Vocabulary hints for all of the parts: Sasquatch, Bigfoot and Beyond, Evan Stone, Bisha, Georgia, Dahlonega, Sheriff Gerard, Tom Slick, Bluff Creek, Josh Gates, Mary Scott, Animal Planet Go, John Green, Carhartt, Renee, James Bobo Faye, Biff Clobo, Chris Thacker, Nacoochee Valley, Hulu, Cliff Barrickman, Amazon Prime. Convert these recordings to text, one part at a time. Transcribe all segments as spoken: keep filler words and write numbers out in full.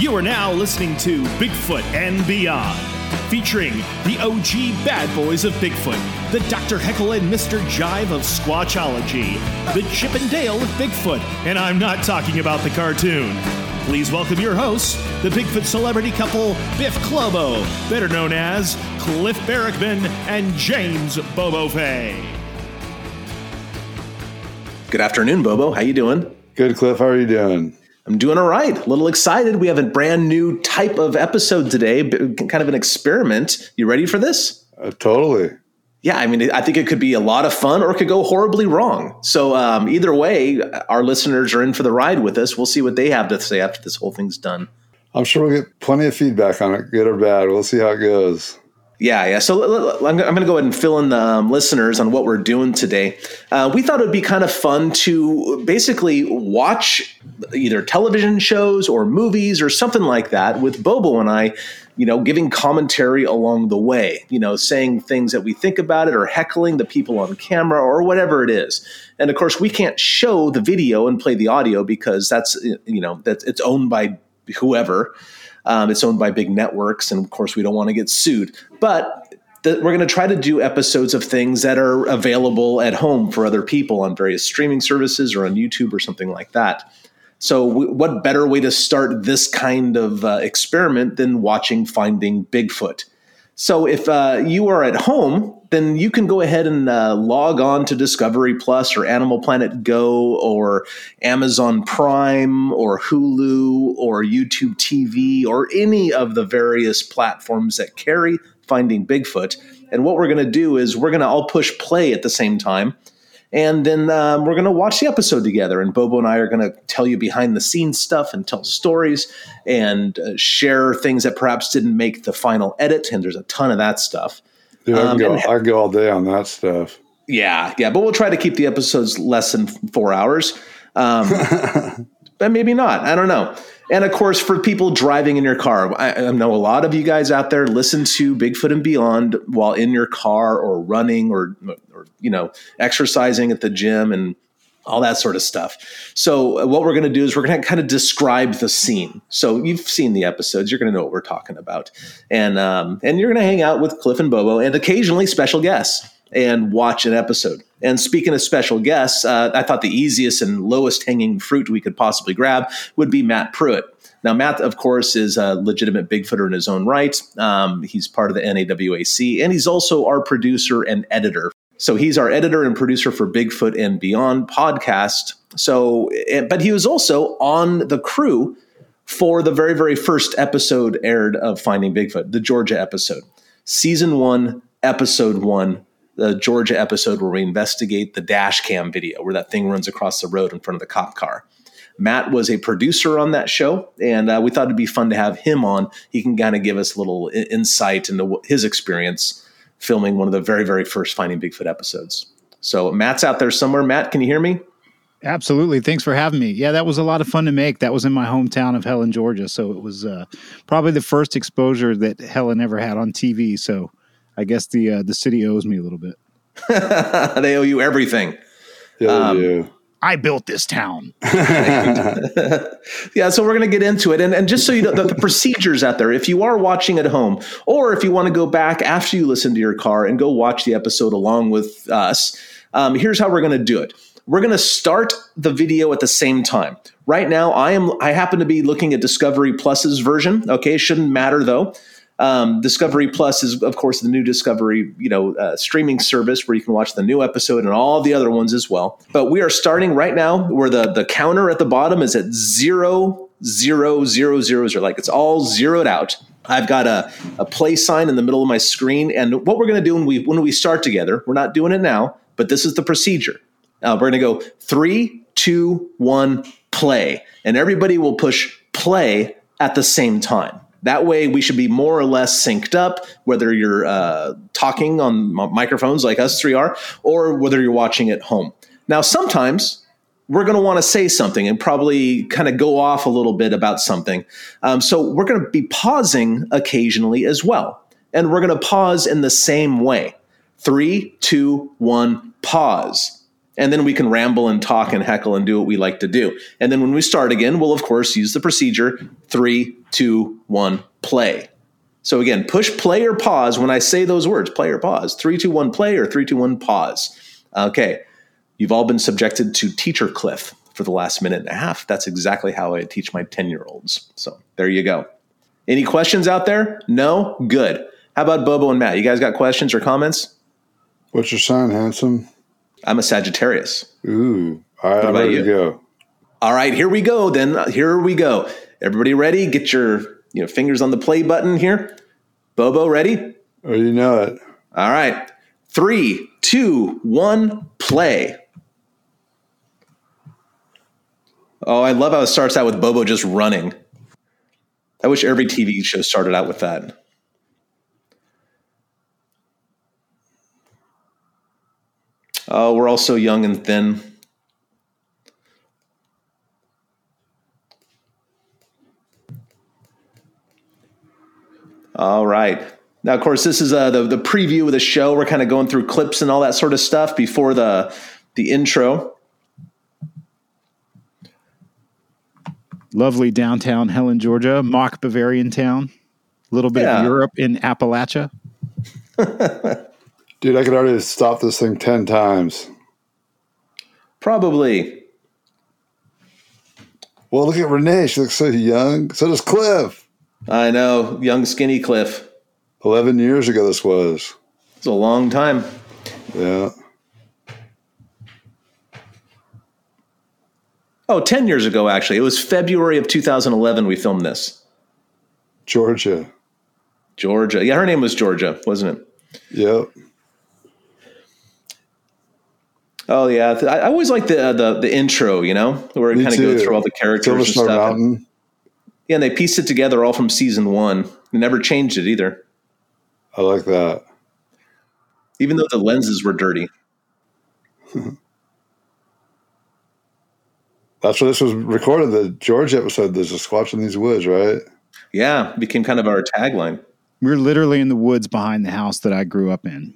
You are now listening to Bigfoot and Beyond, featuring the O G bad boys of Bigfoot, the Doctor Heckle and Mister Jive of Squatchology, the Chip and Dale of Bigfoot, and I'm not talking about the cartoon. Please welcome your hosts, the Bigfoot celebrity couple, Biff Clobo, better known as Cliff Barrickman and James Bobo Faye. Good afternoon, Bobo. How you doing? Good, Cliff. How are you doing? I'm doing all right. A little excited. We have a brand new type of episode today, kind of an experiment. You ready for this? Uh, totally. Yeah, I mean, I think it could be a lot of fun or it could go horribly wrong. So um, either way, our listeners are in for the ride with us. We'll see what they have to say after this whole thing's done. I'm sure we'll get plenty of feedback on it, good or bad. We'll see how it goes. Yeah, yeah. So l- l- I'm going to go ahead and fill in the um, listeners on what we're doing today. Uh, we thought it would be kind of fun to basically watch either television shows or movies or something like that with Bobo and I, you know, giving commentary along the way, you know, saying things that we think about it or heckling the people on camera or whatever it is. And of course, we can't show the video and play the audio because that's, you know, that's it's owned by whoever. Um, it's owned by big networks, and of course, we don't want to get sued. But th- we're going to try to do episodes of things that are available at home for other people on various streaming services or on YouTube or something like that. So w- what better way to start this kind of uh, experiment than watching Finding Bigfoot? So if uh, you are at home, then you can go ahead and uh, log on to Discovery Plus or Animal Planet Go or Amazon Prime or Hulu or YouTube T V or any of the various platforms that carry Finding Bigfoot. And what we're going to do is we're going to all push play at the same time. And then um, we're going to watch the episode together. And Bobo and I are going to tell you behind the scenes stuff and tell stories and uh, share things that perhaps didn't make the final edit. And there's a ton of that stuff. Dude, I, um, go, and, I go all day on that stuff. Yeah, yeah. But we'll try to keep the episodes less than four hours. Um, but maybe not. I don't know. And, of course, for people driving in your car, I, I know a lot of you guys out there listen to Bigfoot and Beyond while in your car or running or, or you know, exercising at the gym and all that sort of stuff. So what we're going to do is we're going to kind of describe the scene. So you've seen the episodes. You're going to know what we're talking about. And um, and you're going to hang out with Cliff and Bobo and occasionally special guests and watch an episode. And speaking of special guests, uh, I thought the easiest and lowest hanging fruit we could possibly grab would be Matt Pruitt. Now, Matt, of course, is a legitimate Bigfooter in his own right. Um, he's part of the N A W A C, and he's also our producer and editor. So he's our editor and producer for Bigfoot and Beyond podcast. So, but he was also on the crew for the very, very first episode aired of Finding Bigfoot, the Georgia episode, season one, episode one. The Georgia episode where we investigate the dash cam video where that thing runs across the road in front of the cop car. Matt was a producer on that show, and uh, we thought it'd be fun to have him on. He can kind of give us a little I- insight into w- his experience filming one of the very, very first Finding Bigfoot episodes. So Matt's out there somewhere. Matt, can you hear me? Absolutely. Thanks for having me. Yeah, that was a lot of fun to make. That was in my hometown of Helen, Georgia. So it was uh, probably the first exposure that Helen ever had on T V. So I guess the uh, the city owes me a little bit. They owe you everything. They owe you. Um, I built this town. Yeah, so we're going to get into it. And, and just so you know, the, the procedures out there, if you are watching at home or if you want to go back after you listen to your car and go watch the episode along with us, um, here's how we're going to do it. We're going to start the video at the same time. Right now, I am I happen to be looking at Discovery Plus's version. Okay, shouldn't matter, though. Um, Discovery Plus is, of course, the new Discovery, you know, uh, streaming service where you can watch the new episode and all the other ones as well. But we are starting right now where the, the counter at the bottom is at zero, zero, zero, zero, zero. Like it's all zeroed out. I've got a, a play sign in the middle of my screen. And what we're going to do when we, when we start together, we're not doing it now, but this is the procedure. Uh, we're going to go three, two, one, play. And everybody will push play at the same time. That way we should be more or less synced up, whether you're uh, talking on microphones like us three are, or whether you're watching at home. Now, sometimes we're going to want to say something and probably kind of go off a little bit about something. Um, so we're going to be pausing occasionally as well. And we're going to pause in the same way. Three, two, one, pause. and then we can ramble and talk and heckle and do what we like to do. And then when we start again, we'll, of course, use the procedure three, two, one, play. So again, push play or pause when I say those words, play or pause, three, two, one, play, or three, two, one, pause. Okay, you've all been subjected to Teacher Cliff for the last minute and a half. That's exactly how I teach my ten-year-olds. So there you go. Any questions out there? No? Good. How about Bobo and Matt? You guys got questions or comments? What's your sign, handsome? I'm a Sagittarius. Ooh. All right, I'm ready to go. All right, here we go then. Here we go. Everybody ready? Get your you know fingers on the play button here. Bobo, ready? Oh, you know it. All right. Three, two, one, play. Oh, I love how it starts out with Bobo just running. I wish every T V show started out with that. Oh, we're all so young and thin. All right. Now, of course, this is uh, the, the preview of the show. We're kind of going through clips and all that sort of stuff before the the intro. Lovely downtown Helen, Georgia, mock Bavarian town, a little bit yeah. of Europe in Appalachia. Dude, I could already stop this thing ten times. Probably. Well, look at Renee. She looks so young. So does Cliff. I know. Young, skinny Cliff. eleven years ago this was. It's a long time. Yeah. Oh, ten years ago, actually. It was February of two thousand eleven we filmed this. Georgia. Georgia. Yeah, her name was Georgia, wasn't it? Yep. Oh, yeah. I always like the uh, the, the intro, you know, where it kind of goes through all the characters and stuff. Mountain. Yeah, and they pieced it together all from season one. They never changed it either. I like that. Even though the lenses were dirty. That's where this was recorded, the George episode. There's a squatch in these woods, right? Yeah, became kind of our tagline. We're literally in the woods behind the house that I grew up in.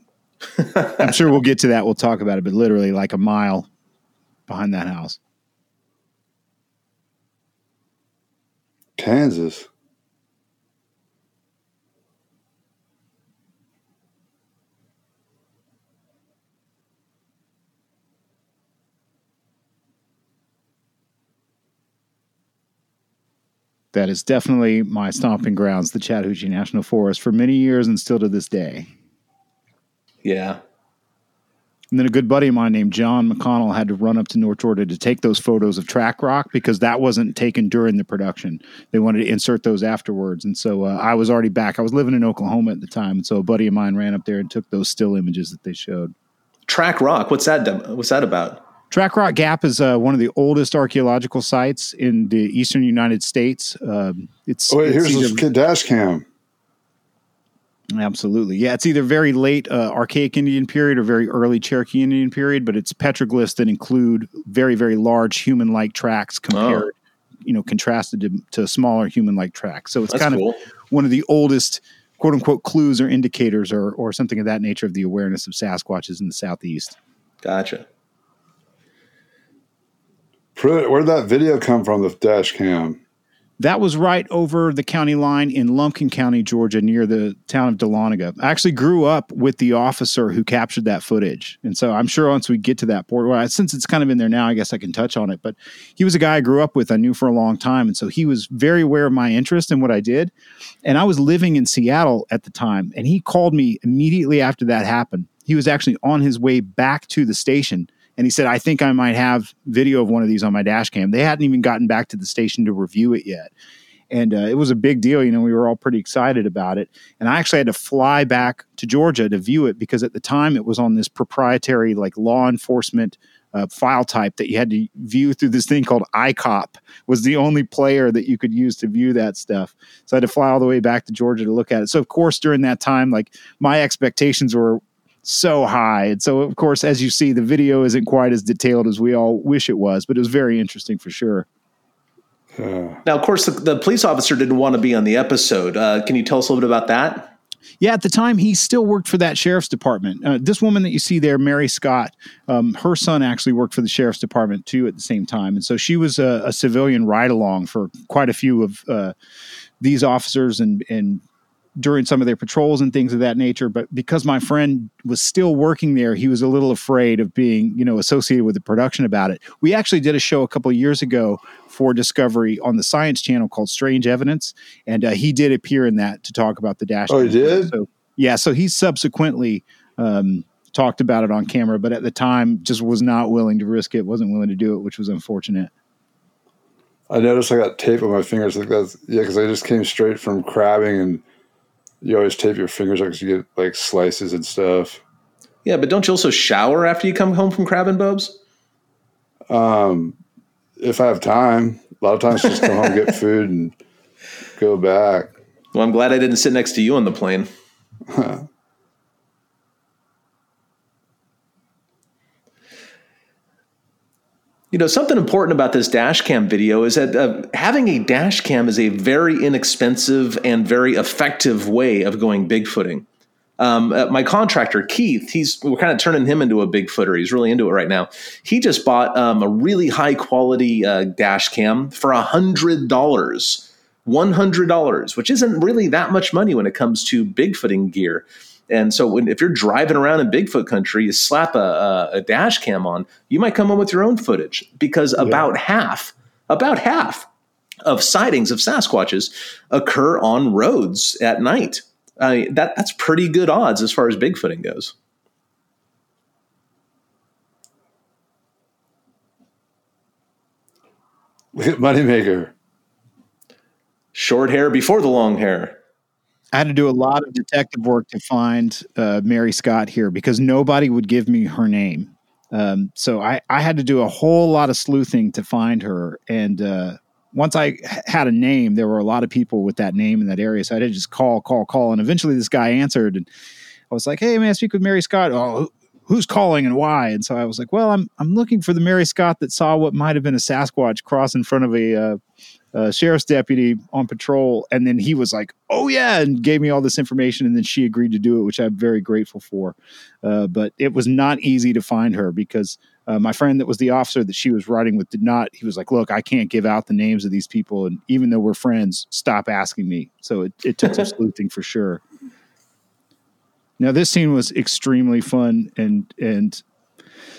I'm sure we'll get to that. We'll talk about it, but literally like a mile behind that house. Kansas. That is definitely my stomping grounds, the Chattahoochee National Forest, for many years and still to this day. Yeah. And then a good buddy of mine named John McConnell had to run up to North Georgia to take those photos of Track Rock because that wasn't taken during the production. They wanted to insert those afterwards. And so uh, I was already back. I was living in Oklahoma at the time. And so a buddy of mine ran up there and took those still images that they showed. Track Rock. What's that? What's that about? Track Rock Gap is uh, one of the oldest archaeological sites in the eastern United States. Um, it's oh, wait, it's here's either, this dash cam. Absolutely. Yeah, it's either very late uh, Archaic Indian period or very early Cherokee Indian period, but it's petroglyphs that include very, very large human-like tracks compared, oh. you know, contrasted to, to smaller human-like tracks. So it's That's kind cool. of one of the oldest, quote-unquote, clues or indicators or, or something of that nature of the awareness of Sasquatches in the Southeast. Gotcha. Pruitt, where did that video come from, the dash cam? That was right over the county line in Lumpkin County, Georgia, near the town of Dahlonega. I actually grew up with the officer who captured that footage. And so I'm sure once we get to that point, well, since it's kind of in there now, I guess I can touch on it. But he was a guy I grew up with, I knew for a long time. And so he was very aware of my interest in what I did. And I was living in Seattle at the time. And he called me immediately after that happened. He was actually on his way back to the station. And he said, I think I might have video of one of these on my dash cam. They hadn't even gotten back to the station to review it yet. And uh, it was a big deal. You know, we were all pretty excited about it. And I actually had to fly back to Georgia to view it because at the time it was on this proprietary like law enforcement uh, file type that you had to view through this thing called iCop. Was the only player that you could use to view that stuff. So I had to fly all the way back to Georgia to look at it. So, of course, during that time, like my expectations were so high. And so, of course, as you see, the video isn't quite as detailed as we all wish it was, but it was very interesting for sure. Uh, now, of course, the, the police officer didn't want to be on the episode. Uh, can you tell us a little bit about that? Yeah, at the time, he still worked for that sheriff's department. Uh, this woman that you see there, Mary Scott, um, her son actually worked for the sheriff's department, too, at the same time. And so she was a, a civilian ride-along for quite a few of uh, these officers and, and during some of their patrols and things of that nature. But because my friend was still working there, he was a little afraid of being, you know, associated with the production about it. We actually did a show a couple of years ago for Discovery on the Science Channel called Strange Evidence. And uh, he did appear in that to talk about the dash. Oh, he did? So, yeah. So he subsequently um, talked about it on camera, but at the time just was not willing to risk it, wasn't willing to do it, which was unfortunate. I noticed I got tape on my fingers. Like that's, yeah, because I just came straight from crabbing, and you always tape your fingers up because you get like slices and stuff. Yeah, but don't you also shower after you come home from crabbing, Bubs? Um, if I have time. A lot of times just come home, get food, and go back. Well, I'm glad I didn't sit next to you on the plane. Huh. You know, something important about this dash cam video is that uh, having a dash cam is a very inexpensive and very effective way of going Bigfooting. Um, uh, my contractor, Keith, he's we're kind of turning him into a Bigfooter. He's really into it right now. He just bought um, a really high-quality uh, dash cam for one hundred dollars. one hundred dollars, which isn't really that much money when it comes to Bigfooting gear. And so when, if you're driving around in Bigfoot country, you slap a, a, a dash cam on, you might come home with your own footage, because about yeah. half, about half of sightings of Sasquatches occur on roads at night. I mean, that, that's pretty good odds as far as Bigfooting goes. Look at Moneymaker. Short hair before the long hair. I had to do a lot of detective work to find uh, Mary Scott here, because nobody would give me her name. Um, so I, I had to do a whole lot of sleuthing to find her. And uh, once I had a name, there were a lot of people with that name in that area. So I had to just call, call, call. And eventually this guy answered. And I was like, hey, may I speak with Mary Scott? Oh, who's calling and why? And so I was like, well, I'm I'm looking for the Mary Scott that saw what might have been a Sasquatch cross in front of a uh, Uh, sheriff's deputy on patrol. And then he was like, oh yeah, and gave me all this information, and then she agreed to do it, which I'm very grateful for. Uh, but it was not easy to find her, because uh, my friend that was the officer that she was riding with did not, he was like, look, I can't give out the names of these people, and even though we're friends, stop asking me. So it, it took some sleuthing for sure. Now this scene was extremely fun and and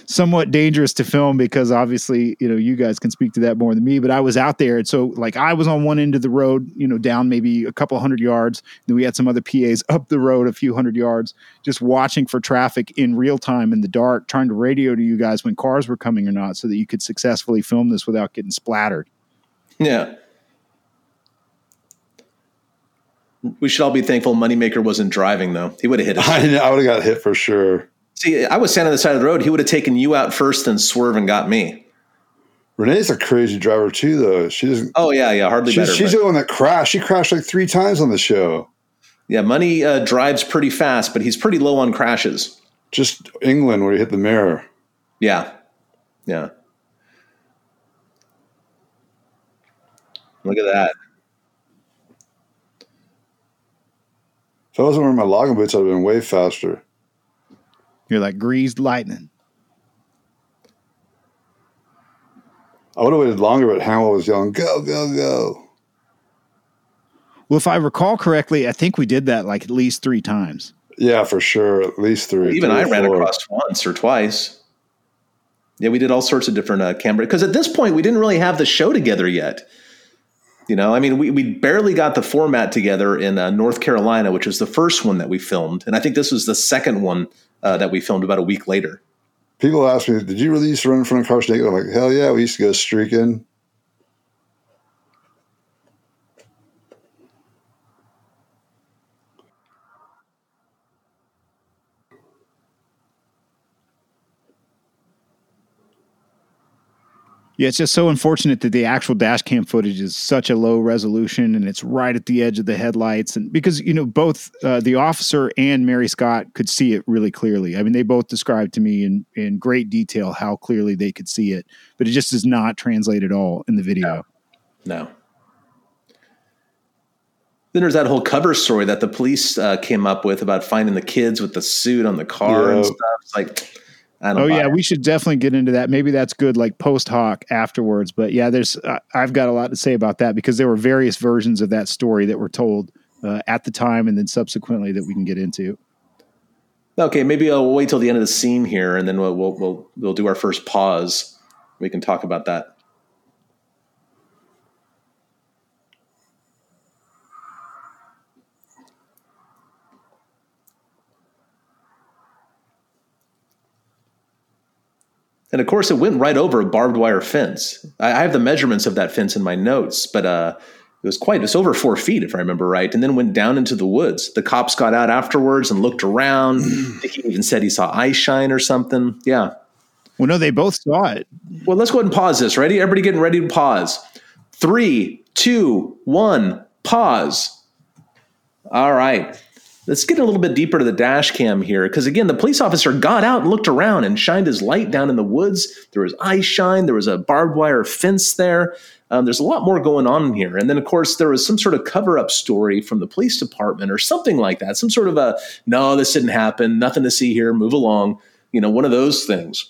somewhat dangerous to film, because obviously, you know, you guys can speak to that more than me, but I was out there. And so like I was on one end of the road, you know, down maybe a couple hundred yards. Then we had some other P As up the road, a few hundred yards, just watching for traffic in real time in the dark, trying to radio to you guys when cars were coming or not, so that you could successfully film this without getting splattered. Yeah. We should all be thankful Moneymaker wasn't driving though. He would have hit us. I know, I would have got hit for sure. See, I was standing on the side of the road. He would have taken you out first, then swerve and got me. Renee's a crazy driver too, though. She doesn't. Oh yeah, yeah, hardly she, better. She's but. the one that crashed. She crashed like three times on the show. Yeah, Money uh, drives pretty fast, but he's pretty low on crashes. Just England, where he hit the mirror. Yeah, yeah. Look at that. If I wasn't wearing my logging boots, I'd have been way faster. You're like greased lightning. I would have waited longer, but Howell was yelling, go, go, go. Well, if I recall correctly, I think we did that like at least three times. Yeah, for sure. At least three. Well, even three I ran four. across once or twice. Yeah, we did all sorts of different uh, camera. Because at this point, we didn't really have the show together yet. You know, I mean, we, we barely got the format together in uh, North Carolina, which was the first one that we filmed. And I think this was the second one uh, that we filmed about a week later. People ask me, did you really used to run in front of cars naked? I'm like, hell yeah, we used to go streaking. Yeah, it's just so unfortunate that the actual dash cam footage is such a low resolution, and it's right at the edge of the headlights. And because, you know, both uh, the officer and Mary Scott could see it really clearly. I mean, they both described to me in, in great detail how clearly they could see it, but it just does not translate at all in the video. No. no. Then there's that whole cover story that the police uh, came up with about finding the kids with the suit on the car yeah. and stuff. It's like, I don't know. Oh, yeah. It. We should definitely get into that. Maybe that's good, like post hoc afterwards. But yeah, there's, uh, I've got a lot to say about that because there were various versions of that story that were told uh, at the time and then subsequently that we can get into. Okay. Maybe I'll wait till the end of the scene here and then we'll, we'll, we'll, we'll do our first pause. We can talk about that. And of course, it went right over a barbed wire fence. I have the measurements of that fence in my notes, but uh, it was quite, it was over four feet, if I remember right, and then went down into the woods. The cops got out afterwards and looked around. I think he even said he saw eye shine or something. Yeah. Well, no, they both saw it. Well, let's go ahead and pause this. Ready? Everybody getting ready to pause. Three, two, one, pause. All right. Let's get a little bit deeper to the dash cam here. Because again, the police officer got out and looked around and shined his light down in the woods. There was eye shine. There was a barbed wire fence there. Um, there's a lot more going on here. And then, of course, there was some sort of cover-up story from the police department or something like that. Some sort of a, no, this didn't happen. Nothing to see here. Move along. You know, one of those things.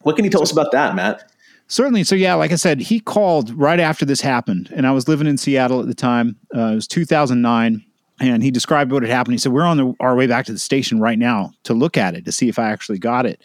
What can you tell us about that, Matt? Certainly. So, yeah, like I said, he called right after this happened. And I was living in Seattle at the time. Uh, it was two thousand nine. And he described what had happened. He said, we're on the, our way back to the station right now to look at it, to see if I actually got it.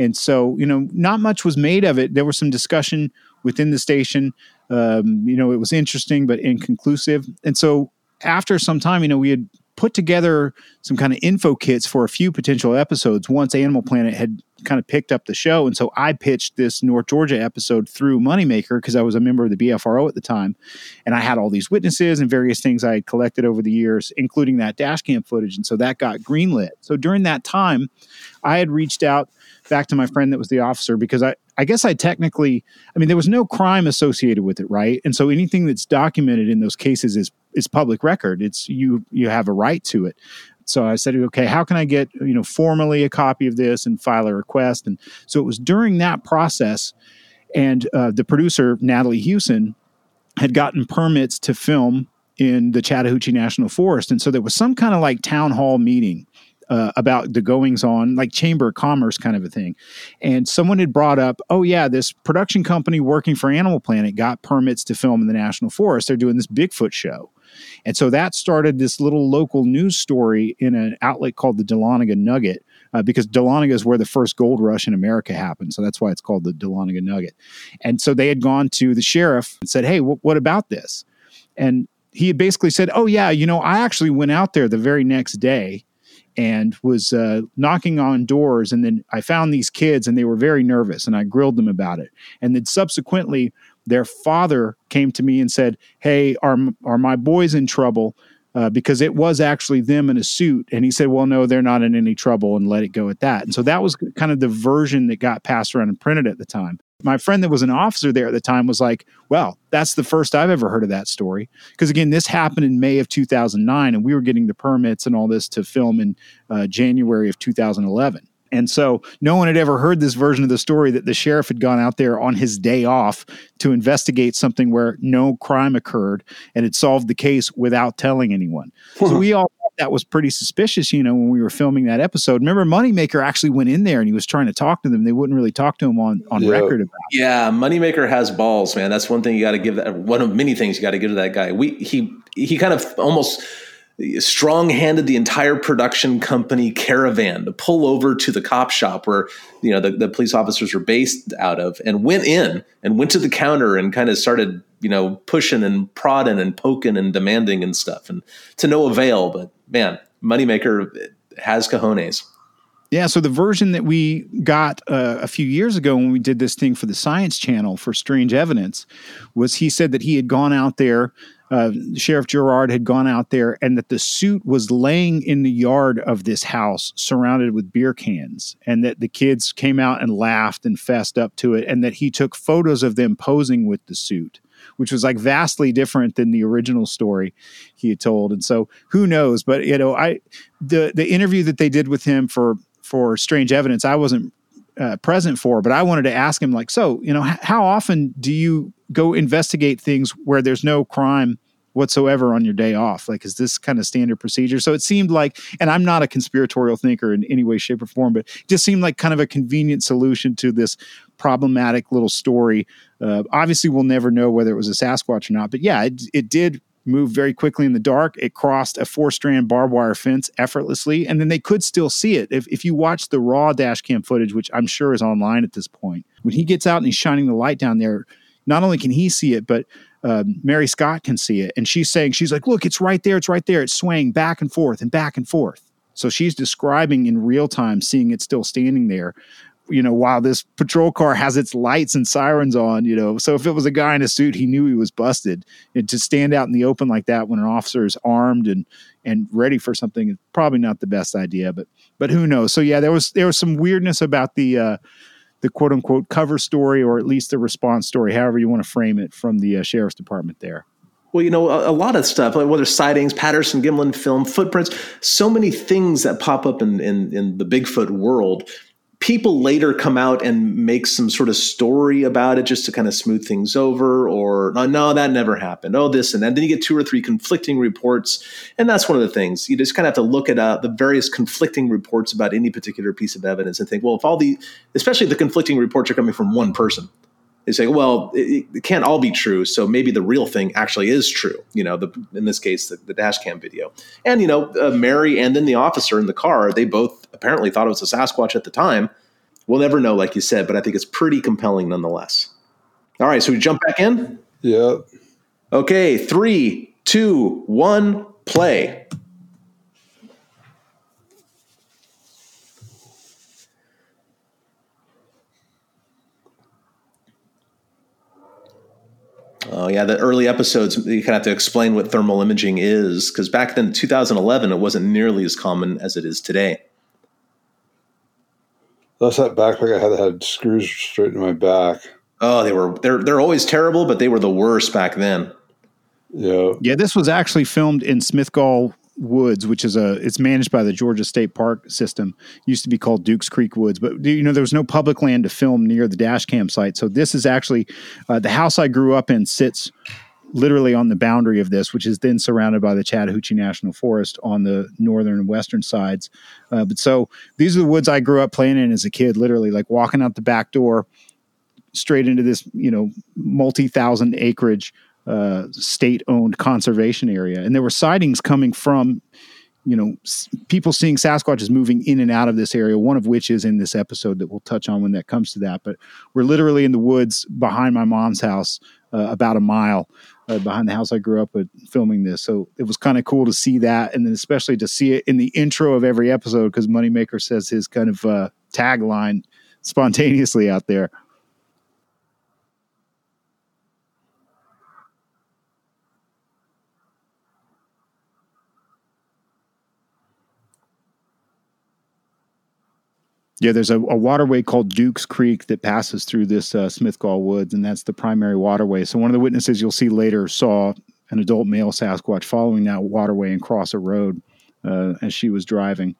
And so, you know, not much was made of it. There was some discussion within the station. Um, you know, it was interesting, but inconclusive. And so after some time, you know, we had put together some kind of info kits for a few potential episodes once Animal Planet had kind of picked up the show. And so I pitched this North Georgia episode through Moneymaker because I was a member of the B F R O at the time. And I had all these witnesses and various things I had collected over the years, including that dash cam footage. And so that got greenlit. So during that time, I had reached out back to my friend that was the officer because I, I guess I technically, I mean, there was no crime associated with it, right? And so anything that's documented in those cases is is public record. It's you you have a right to it. So I said, okay, how can I get, you know, formally a copy of this and file a request? And so it was during that process, and uh, the producer, Natalie Hewson, had gotten permits to film in the Chattahoochee National Forest. And so there was some kind of like town hall meeting Uh, about the goings-on, like Chamber of Commerce kind of a thing. And someone had brought up, oh, yeah, this production company working for Animal Planet got permits to film in the National Forest. They're doing this Bigfoot show. And so that started this little local news story in an outlet called the Dahlonega Nugget, uh, because Dahlonega is where the first gold rush in America happened. So that's why it's called the Dahlonega Nugget. And so they had gone to the sheriff and said, hey, w- what about this? And he had basically said, oh, yeah, you know, I actually went out there the very next day and was uh, knocking on doors. And then I found these kids and they were very nervous and I grilled them about it. And then subsequently their father came to me and said, hey, are, are my boys in trouble? Uh, because it was actually them in a suit. And he said, well, no, they're not in any trouble, and let it go at that. And so that was kind of the version that got passed around and printed at the time. My friend that was an officer there at the time was like, well, that's the first I've ever heard of that story. Because again, this happened in May of two thousand nine, and we were getting the permits and all this to film in uh, January of two thousand eleven. And so no one had ever heard this version of the story that the sheriff had gone out there on his day off to investigate something where no crime occurred and had solved the case without telling anyone. Huh. So we all thought that was pretty suspicious, you know, when we were filming that episode. Remember, Moneymaker actually went in there and he was trying to talk to them. They wouldn't really talk to him on, on yeah. record about it. Yeah, Moneymaker has balls, man. That's one thing you got to give that, one of many things you got to give to that guy. We he he kind of almost strong-handed the entire production company caravan to pull over to the cop shop where, you know, the, the police officers were based out of, and went in and went to the counter and kind of started, you know, pushing and prodding and poking and demanding and stuff, and to no avail. But man, Moneymaker has cojones. Yeah, so the version that we got uh, a few years ago when we did this thing for the Science Channel for Strange Evidence was he said that he had gone out there, uh, Sheriff Gerard had gone out there, and that the suit was laying in the yard of this house surrounded with beer cans, and that the kids came out and laughed and fessed up to it, and that he took photos of them posing with the suit, which was like vastly different than the original story he had told. And so who knows? But, you know, I the the interview that they did with him for for Strange Evidence, I wasn't uh, present for, but I wanted to ask him, like, so, you know, h- how often do you go investigate things where there's no crime whatsoever on your day off? Like, is this kind of standard procedure? So it seemed like, and I'm not a conspiratorial thinker in any way, shape, or form, but it just seemed like kind of a convenient solution to this problematic little story. Uh, obviously, we'll never know whether it was a Sasquatch or not, but yeah, it, it did move very quickly in the dark. It crossed a four-strand barbed wire fence effortlessly, and then they could still see it. If if you watch the raw dash cam footage, which I'm sure is online at this point, when he gets out and he's shining the light down there, not only can he see it, but um, Mary Scott can see it. And she's saying, she's like, look, it's right there, it's right there. It's swaying back and forth and back and forth. So she's describing in real time, seeing it still standing there, you know, while this patrol car has its lights and sirens on, you know. So if it was a guy in a suit, he knew he was busted. And to stand out in the open like that when an officer is armed and and ready for something is probably not the best idea, but but who knows? So yeah, there was there was some weirdness about the uh, the quote unquote cover story, or at least the response story, however you want to frame it, from the uh, sheriff's department there. Well, you know, a, a lot of stuff, like whether sightings, Patterson Gimlin film, footprints, so many things that pop up in in, in the Bigfoot world. People later come out and make some sort of story about it just to kind of smooth things over, or no, no, that never happened. Oh, this and that. Then you get two or three conflicting reports. And that's one of the things. You just kind of have to look at uh, the various conflicting reports about any particular piece of evidence and think, well, if all the, especially the conflicting reports are coming from one person, they say, well, it, it can't all be true. So maybe the real thing actually is true. You know, the, in this case, the, the dash cam video. And, you know, uh, Mary and then the officer in the car, they both apparently thought it was a Sasquatch at the time. We'll never know, like you said, but I think it's pretty compelling nonetheless. All right, so we jump back in? Yeah. Okay, three, two, one, play. Oh, yeah, the early episodes, you kind of have to explain what thermal imaging is, because back then, two thousand eleven, it wasn't nearly as common as it is today. That's that back pack I had that had screws straight in my back. Oh, they were they're they're always terrible, but they were the worst back then. Yeah. Yeah, this was actually filmed in Smithgall Woods, which is a it's managed by the Georgia State Park System. It used to be called Duke's Creek Woods, but you know there was no public land to film near the dash cam site. So this is actually uh, the house I grew up in sits literally on the boundary of this, which is then surrounded by the Chattahoochee National Forest on the northern and western sides. Uh, but so these are the woods I grew up playing in as a kid, literally like walking out the back door straight into this, you know, multi-thousand acreage uh, state-owned conservation area. And there were sightings coming from, you know, s- people seeing Sasquatches moving in and out of this area, one of which is in this episode that we'll touch on when that comes to that. But we're literally in the woods behind my mom's house, uh, about a mile Uh, behind the house I grew up with filming this. So it was kind of cool to see that. And then especially to see it in the intro of every episode, because Moneymaker says his kind of uh, tagline spontaneously out there. Yeah, there's a, a waterway called Duke's Creek that passes through this uh, Smithgall Woods, and that's the primary waterway. So one of the witnesses you'll see later saw an adult male Sasquatch following that waterway and cross a road uh, as she was driving.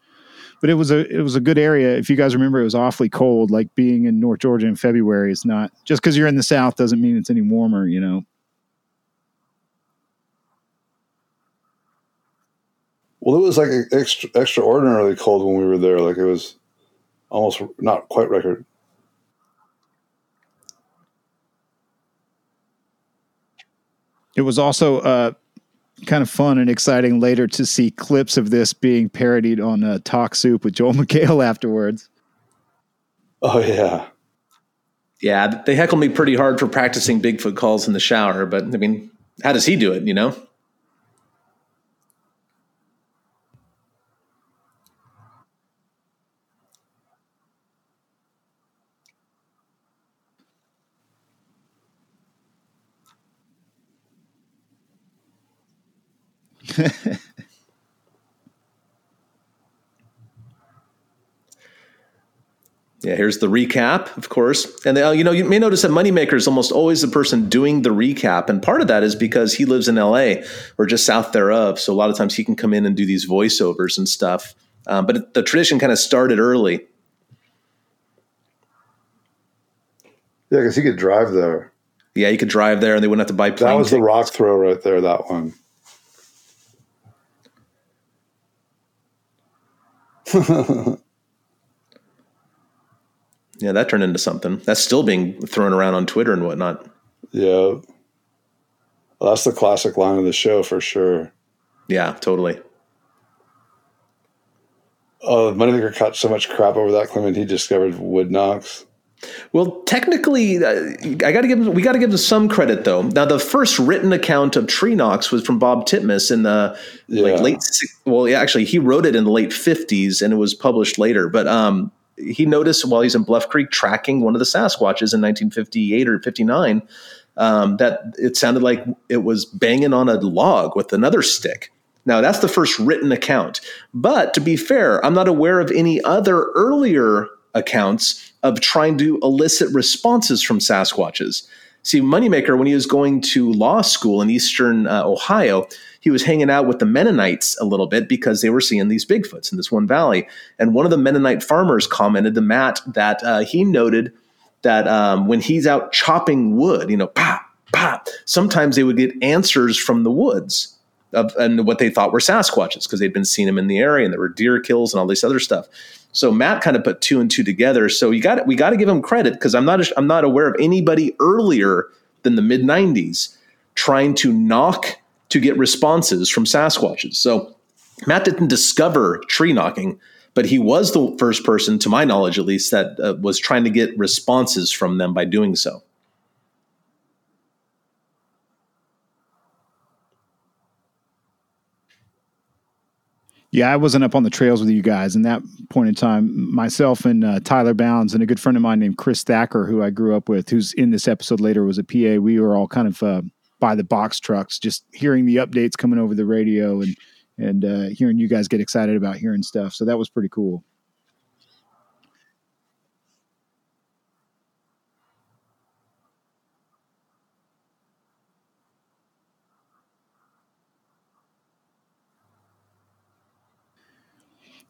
But it was a it was a good area. If you guys remember, it was awfully cold. Like being in North Georgia in February is not, just because you're in the South doesn't mean it's any warmer, you know. Well, it was like extra, extraordinarily cold when we were there. Like it was almost not quite record. It was also uh, kind of fun and exciting later to see clips of this being parodied on uh, Talk Soup with Joel McHale afterwards. Oh, yeah. Yeah, they heckle me pretty hard for practicing Bigfoot calls in the shower, but, I mean, how does he do it, you know? Yeah, here's the recap, of course. And, they, you know, you may notice that Moneymaker is almost always the person doing the recap. And part of that is because he lives in L A or just south thereof. So a lot of times he can come in and do these voiceovers and stuff. Um, but the tradition kind of started early. Yeah, because he could drive there. Yeah, he could drive there and they wouldn't have to buy plane tickets. That was the rock throw right there, that one. Yeah, that turned into something. That's still being thrown around on Twitter and whatnot. Yeah. Well, that's the classic line of the show for sure. Yeah, totally. Oh, Moneymaker caught so much crap over that, claiming he discovered wood knocks. Well, technically, I got to give him, we got to give him some credit though. Now, the first written account of tree knocks was from Bob Titmus in the yeah. like late. Well, yeah, actually, he wrote it in the late fifties, and it was published later. But um, he noticed while he's in Bluff Creek tracking one of the Sasquatches in nineteen fifty-eight or fifty-nine um, that it sounded like it was banging on a log with another stick. Now, that's the first written account. But to be fair, I'm not aware of any other earlier accounts of trying to elicit responses from Sasquatches. See, Moneymaker, when he was going to law school in eastern uh, Ohio, he was hanging out with the Mennonites a little bit because they were seeing these Bigfoots in this one valley. And one of the Mennonite farmers commented to Matt that uh, he noted that um, when he's out chopping wood, you know, pop, pop, sometimes they would get answers from the woods. Of, and what they thought were Sasquatches because they'd been seeing them in the area and there were deer kills and all this other stuff. So Matt kind of put two and two together. So you got we got to give him credit because I'm not I'm not aware of anybody earlier than the mid nineties trying to knock to get responses from Sasquatches. So Matt didn't discover tree knocking, but he was the first person, to my knowledge at least, that uh, was trying to get responses from them by doing so. Yeah, I wasn't up on the trails with you guys in that point in time. Myself and uh, Tyler Bounds and a good friend of mine named Chris Thacker, who I grew up with, who's in this episode later, was a P A. We were all kind of uh, by the box trucks, just hearing the updates coming over the radio and and uh, hearing you guys get excited about hearing stuff. So that was pretty cool.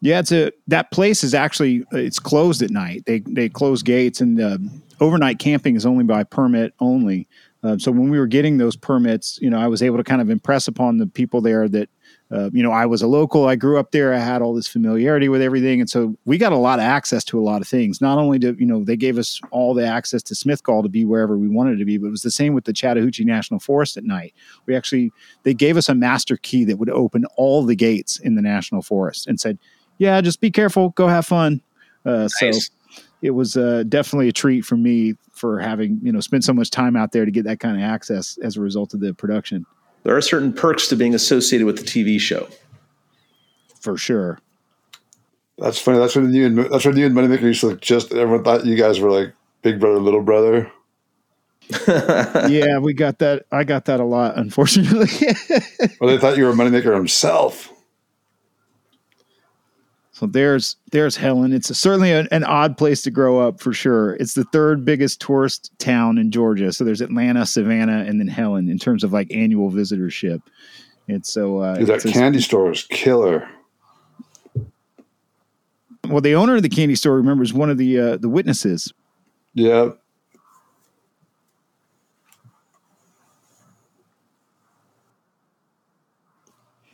Yeah, it's a that place is actually it's closed at night. They they close gates, and uh, overnight camping is only by permit only. Uh, so when we were getting those permits, you know, I was able to kind of impress upon the people there that, uh, you know, I was a local. I grew up there. I had all this familiarity with everything, and so we got a lot of access to a lot of things. Not only did you know they gave us all the access to Smithgall to be wherever we wanted to be, but it was the same with the Chattahoochee National Forest at night. We actually they gave us a master key that would open all the gates in the national forest and said, yeah, just be careful. Go have fun. Uh, nice. So it was uh, definitely a treat for me for having, you know, spent so much time out there to get that kind of access as a result of the production. There are certain perks to being associated with the T V show. For sure. That's funny. That's when you and, that's when you and Moneymaker used to look just, everyone thought you guys were like big brother, little brother. Yeah, we got that. I got that a lot, unfortunately. Well, they thought you were Moneymaker himself. So there's there's Helen. It's a, certainly a, an odd place to grow up for sure. It's the third biggest tourist town in Georgia. So there's Atlanta, Savannah, and then Helen in terms of like annual visitorship. And so uh, Dude, that it's candy a, store is killer. Well, the owner of the candy store, remember, is one of the uh, the witnesses. Yeah.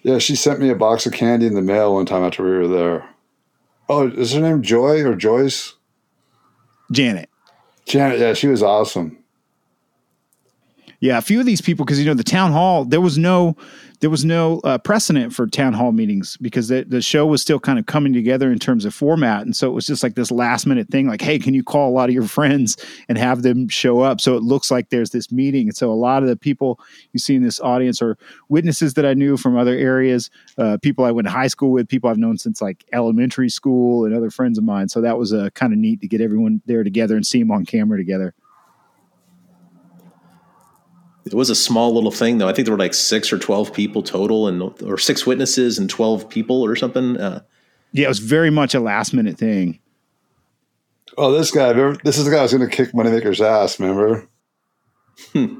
Yeah, she sent me a box of candy in the mail one time after we were there. Oh, is her name Joy or Joyce? Janet. Janet, yeah, she was awesome. Yeah, a few of these people, because, you know, the town hall, there was no there was no uh, precedent for town hall meetings because the, the show was still kind of coming together in terms of format. And so it was just like this last minute thing, like, hey, can you call a lot of your friends and have them show up? So it looks like there's this meeting. And so a lot of the people you see in this audience are witnesses that I knew from other areas, uh, people I went to high school with, people I've known since like elementary school and other friends of mine. So that was uh, kind of neat to get everyone there together and see them on camera together. It was a small little thing, though. I think there were like six or twelve people total, and or six witnesses and twelve people or something. Uh, yeah, it was very much a last-minute thing. Oh, this guy. This is the guy who's going to kick Moneymaker's ass, remember? Hmm.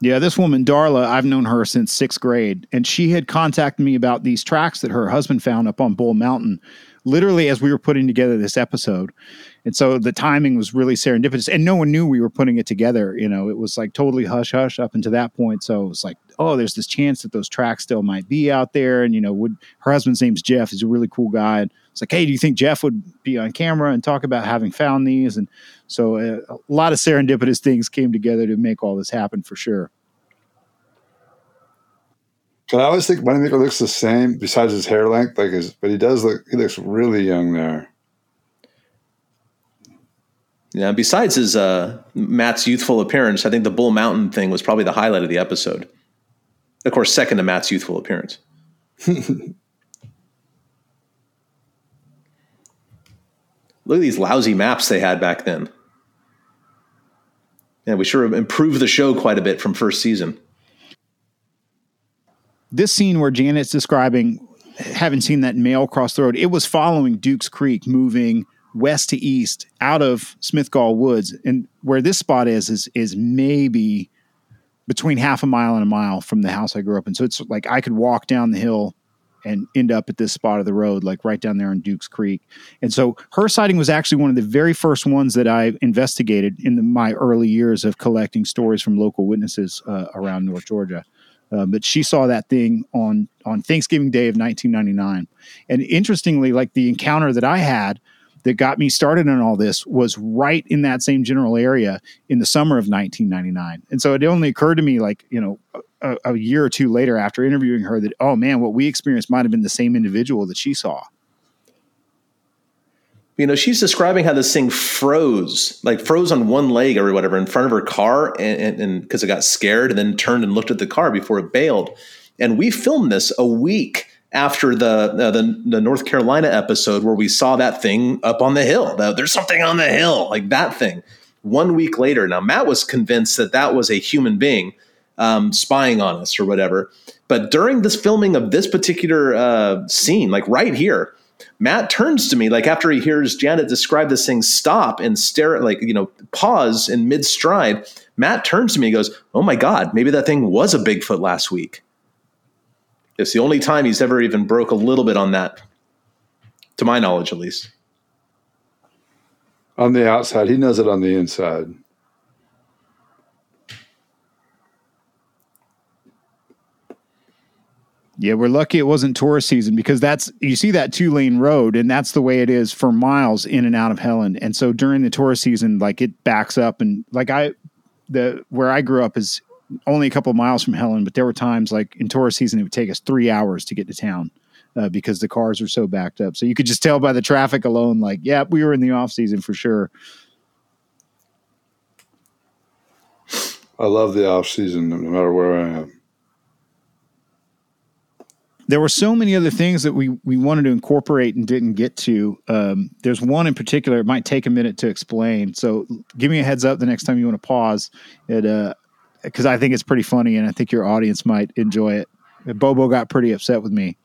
Yeah, this woman, Darla, I've known her since sixth grade, and she had contacted me about these tracks that her husband found up on Bull Mountain literally as we were putting together this episode. And so the timing was really serendipitous, and no one knew we were putting it together. You know, it was like totally hush hush up until that point. So it was like, oh, there's this chance that those tracks still might be out there. And, you know, would her husband's name's Jeff. He's a really cool guy. And it's like, hey, do you think Jeff would be on camera and talk about having found these? And so a, a lot of serendipitous things came together to make all this happen for sure. But I always think Moneymaker looks the same besides his hair length, like his, but he does look, he looks really young there. Yeah, besides his uh, Matt's youthful appearance, I think the Bull Mountain thing was probably the highlight of the episode. Of course, second to Matt's youthful appearance. Look at these lousy maps they had back then. Yeah, we sure improved the show quite a bit from first season. This scene where Janet's describing having seen that mail cross the road, it was following Duke's Creek, moving west to east out of Smithgall Woods. And where this spot is, is, is maybe between half a mile and a mile from the house I grew up in. So it's like I could walk down the hill and end up at this spot of the road, like right down there on Duke's Creek. And so her sighting was actually one of the very first ones that I investigated in the, my early years of collecting stories from local witnesses uh, around North Georgia. Uh, but she saw that thing on, on Thanksgiving Day of nineteen ninety-nine. And interestingly, like the encounter that I had that got me started on all this was right in that same general area in the summer of nineteen ninety-nine. And so it only occurred to me like, you know, a, a year or two later after interviewing her that, oh man, what we experienced might've been the same individual that she saw. You know, she's describing how this thing froze, like froze on one leg or whatever in front of her car, and and because it got scared and then turned and looked at the car before it bailed. And we filmed this a week after the uh, the, the North Carolina episode where we saw that thing up on the hill. The, There's something on the hill, like that thing. One week later. Now, Matt was convinced that that was a human being um, spying on us or whatever. But during this filming of this particular uh, scene, like right here, Matt turns to me, like after he hears Janet describe this thing, stop and stare at, like, you know, pause in mid stride. Matt turns to me and goes, oh my God, maybe that thing was a Bigfoot last week. It's the only time he's ever even broke a little bit on that, to my knowledge, at least. On the outside, he knows it on the inside. Yeah, we're lucky it wasn't tourist season, because that's, you see that two lane road, and that's the way it is for miles in and out of Helen. And so during the tourist season, like it backs up, and like I, the, where I grew up is only a couple of miles from Helen, but there were times like in tourist season, it would take us three hours to get to town uh, because the cars were so backed up. So you could just tell by the traffic alone, like, yeah, we were in the off season for sure. I love the off season, no matter where I am. There were so many other things that we, we wanted to incorporate and didn't get to. Um, there's one in particular. It might take a minute to explain. So give me a heads up the next time you want to pause it, uh, because I think it's pretty funny, and I think your audience might enjoy it. Bobo got pretty upset with me.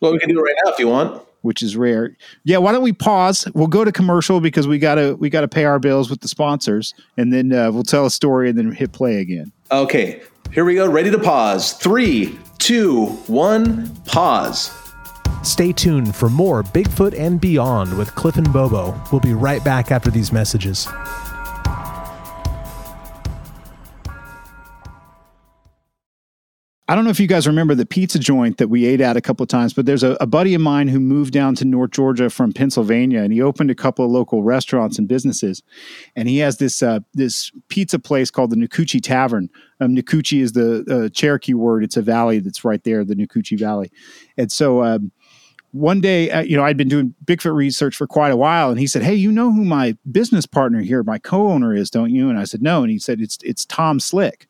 Well, we can do it right now if you want. Which is rare. Yeah, why don't we pause? We'll go to commercial because we gotta we gotta pay our bills with the sponsors, and then uh, we'll tell a story and then hit play again. Okay, here we go. Ready to pause. Three, two, one, pause. Stay tuned for more Bigfoot and Beyond with Cliff and Bobo. We'll be right back after these messages. I don't know if you guys remember the pizza joint that we ate at a couple of times, but there's a, a buddy of mine who moved down to North Georgia from Pennsylvania, and he opened a couple of local restaurants and businesses. And he has this uh, this pizza place called the Nacoochee Tavern. Um, Nacoochee is the uh, Cherokee word. It's a valley that's right there, the Nacoochee Valley. And so um, one day, uh, you know, I'd been doing Bigfoot research for quite a while, and he said, hey, you know who my business partner here, my co-owner is, don't you? And I said, no. And he said, it's it's Tom Slick.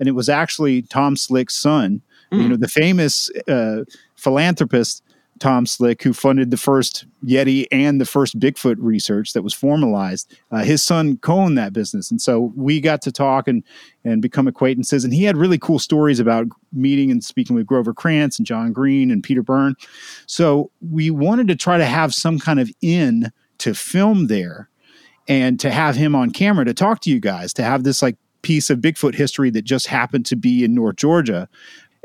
And it was actually Tom Slick's son, mm. you know, the famous uh, philanthropist Tom Slick, who funded the first Yeti and the first Bigfoot research that was formalized. Uh, his son co-owned that business. And so we got to talk and and become acquaintances. And he had really cool stories about meeting and speaking with Grover Krantz and John Green and Peter Byrne. So we wanted to try to have some kind of inn to film there and to have him on camera to talk to you guys, to have this like piece of Bigfoot history that just happened to be in North Georgia.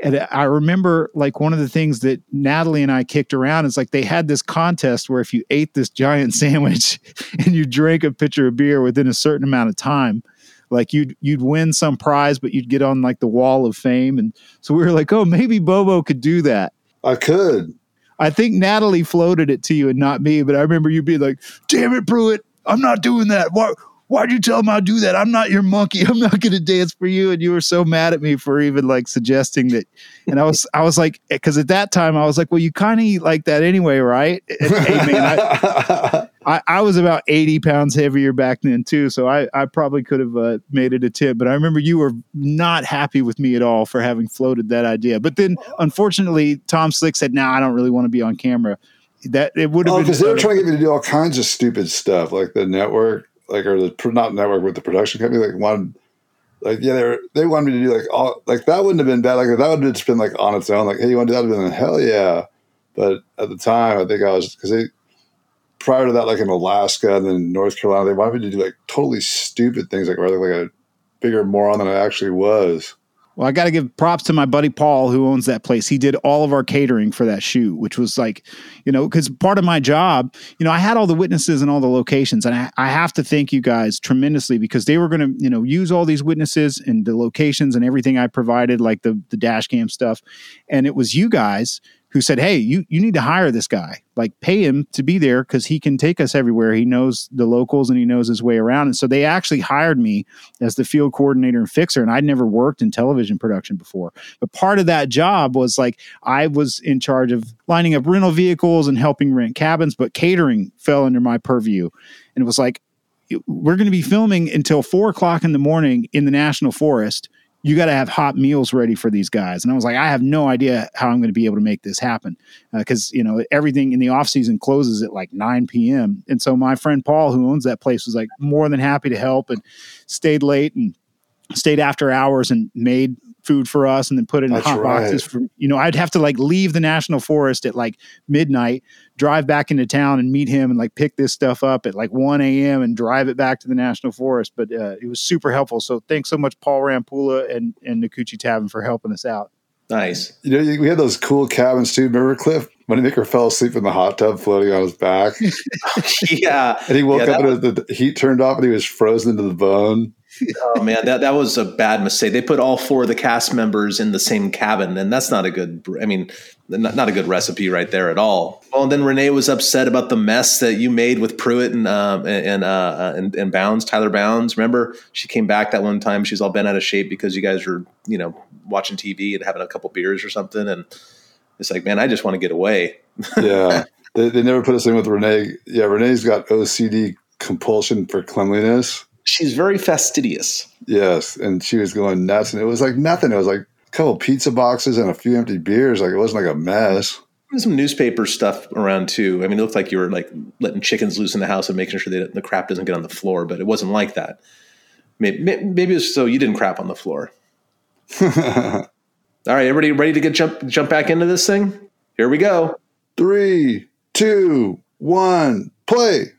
And I remember, like, one of the things that Natalie and I kicked around is, like, they had this contest where if you ate this giant sandwich and you drank a pitcher of beer within a certain amount of time, like, you'd you'd win some prize, but you'd get on, like, the wall of fame. And so we were like, oh, maybe Bobo could do that. I could. I think Natalie floated it to you and not me, but I remember you being like, damn it, Pruitt, I'm not doing that. Why, why'd you tell him I do that? I'm not your monkey. I'm not going to dance for you. And you were so mad at me for even, like, suggesting that. And I was I was like, because at that time I was like, well, you kind of eat like that anyway, right? And, hey, man, I, I, I was about eighty pounds heavier back then too. So I, I probably could have uh, made it a tip. But I remember you were not happy with me at all for having floated that idea. But then, unfortunately, Tom Slick said, no, nah, I don't really want to be on camera. That it would have oh, been because they were trying to get me to do all kinds of stupid stuff, like the network, like or the not network with the production company. Like wanted, like yeah, they were, they wanted me to do like all like that wouldn't have been bad. Like that would have just been like on its own. Like, hey, you want to do that? I'd have been like, hell yeah. But at the time, I think I was because they prior to that, like in Alaska and then North Carolina, they wanted me to do like totally stupid things, like rather like a bigger moron than I actually was. Well, I got to give props to my buddy Paul, who owns that place. He did all of our catering for that shoot, which was like, you know, because part of my job, you know, I had all the witnesses and all the locations. And I, I have to thank you guys tremendously because they were going to, you know, use all these witnesses and the locations and everything I provided, like the, the dash cam stuff. And it was you guys who said, hey, you you need to hire this guy, like pay him to be there because he can take us everywhere. He knows the locals and he knows his way around. And so they actually hired me as the field coordinator and fixer, and I'd never worked in television production before. But part of that job was like I was in charge of lining up rental vehicles and helping rent cabins, but catering fell under my purview. And it was like, we're going to be filming until four o'clock in the morning in the National Forest. You got to have hot meals ready for these guys. And I was like, I have no idea how I'm going to be able to make this happen. Uh, Cause you know, everything in the off season closes at like nine P M. And so my friend Paul, who owns that place, was like more than happy to help and stayed late and stayed after hours and made food for us and then put it in That's hot right. boxes for, you know, I'd have to like leave the National Forest at like midnight, drive back into town and meet him and like pick this stuff up at like one A M and drive it back to the National Forest. But uh, it was super helpful. So thanks so much, Paul Rampula and, and Nacoochee Tavern for helping us out. Nice. You know, we had those cool cabins too. Remember, Cliff? Moneymaker fell asleep in the hot tub floating on his back. yeah. And he woke yeah, up and was... the heat turned off and he was frozen to the bone. Oh, man, that, that was a bad mistake. They put all four of the cast members in the same cabin, and that's not a good – I mean, not, not a good recipe right there at all. Well, and then Renee was upset about the mess that you made with Pruitt and uh, and, uh, and and Bounds, Tyler Bounds. Remember, she came back that one time. She's all bent out of shape because you guys were, you know, watching T V and having a couple beers or something, and it's like, man, I just want to get away. yeah, they, they never put us in with Renee. Yeah, Renee's got O C D compulsion for cleanliness. She's very fastidious. Yes, and she was going nuts, and it was like nothing. It was like a couple pizza boxes and a few empty beers. Like it wasn't like a mess. There's some newspaper stuff around too. I mean, it looked like you were like letting chickens loose in the house and making sure that the crap doesn't get on the floor, but it wasn't like that. Maybe, maybe it was so you didn't crap on the floor. All right, everybody ready to get jump jump back into this thing? Here we go. Three, two, one, play.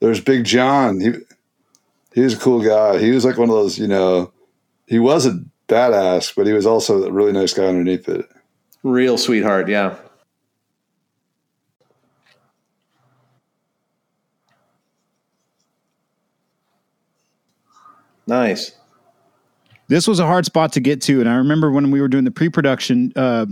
There's Big John. He he was a cool guy. He was like one of those, you know, he was a badass, but he was also a really nice guy underneath it. Real sweetheart, yeah. Nice. This was a hard spot to get to, and I remember when we were doing the pre-production, uh,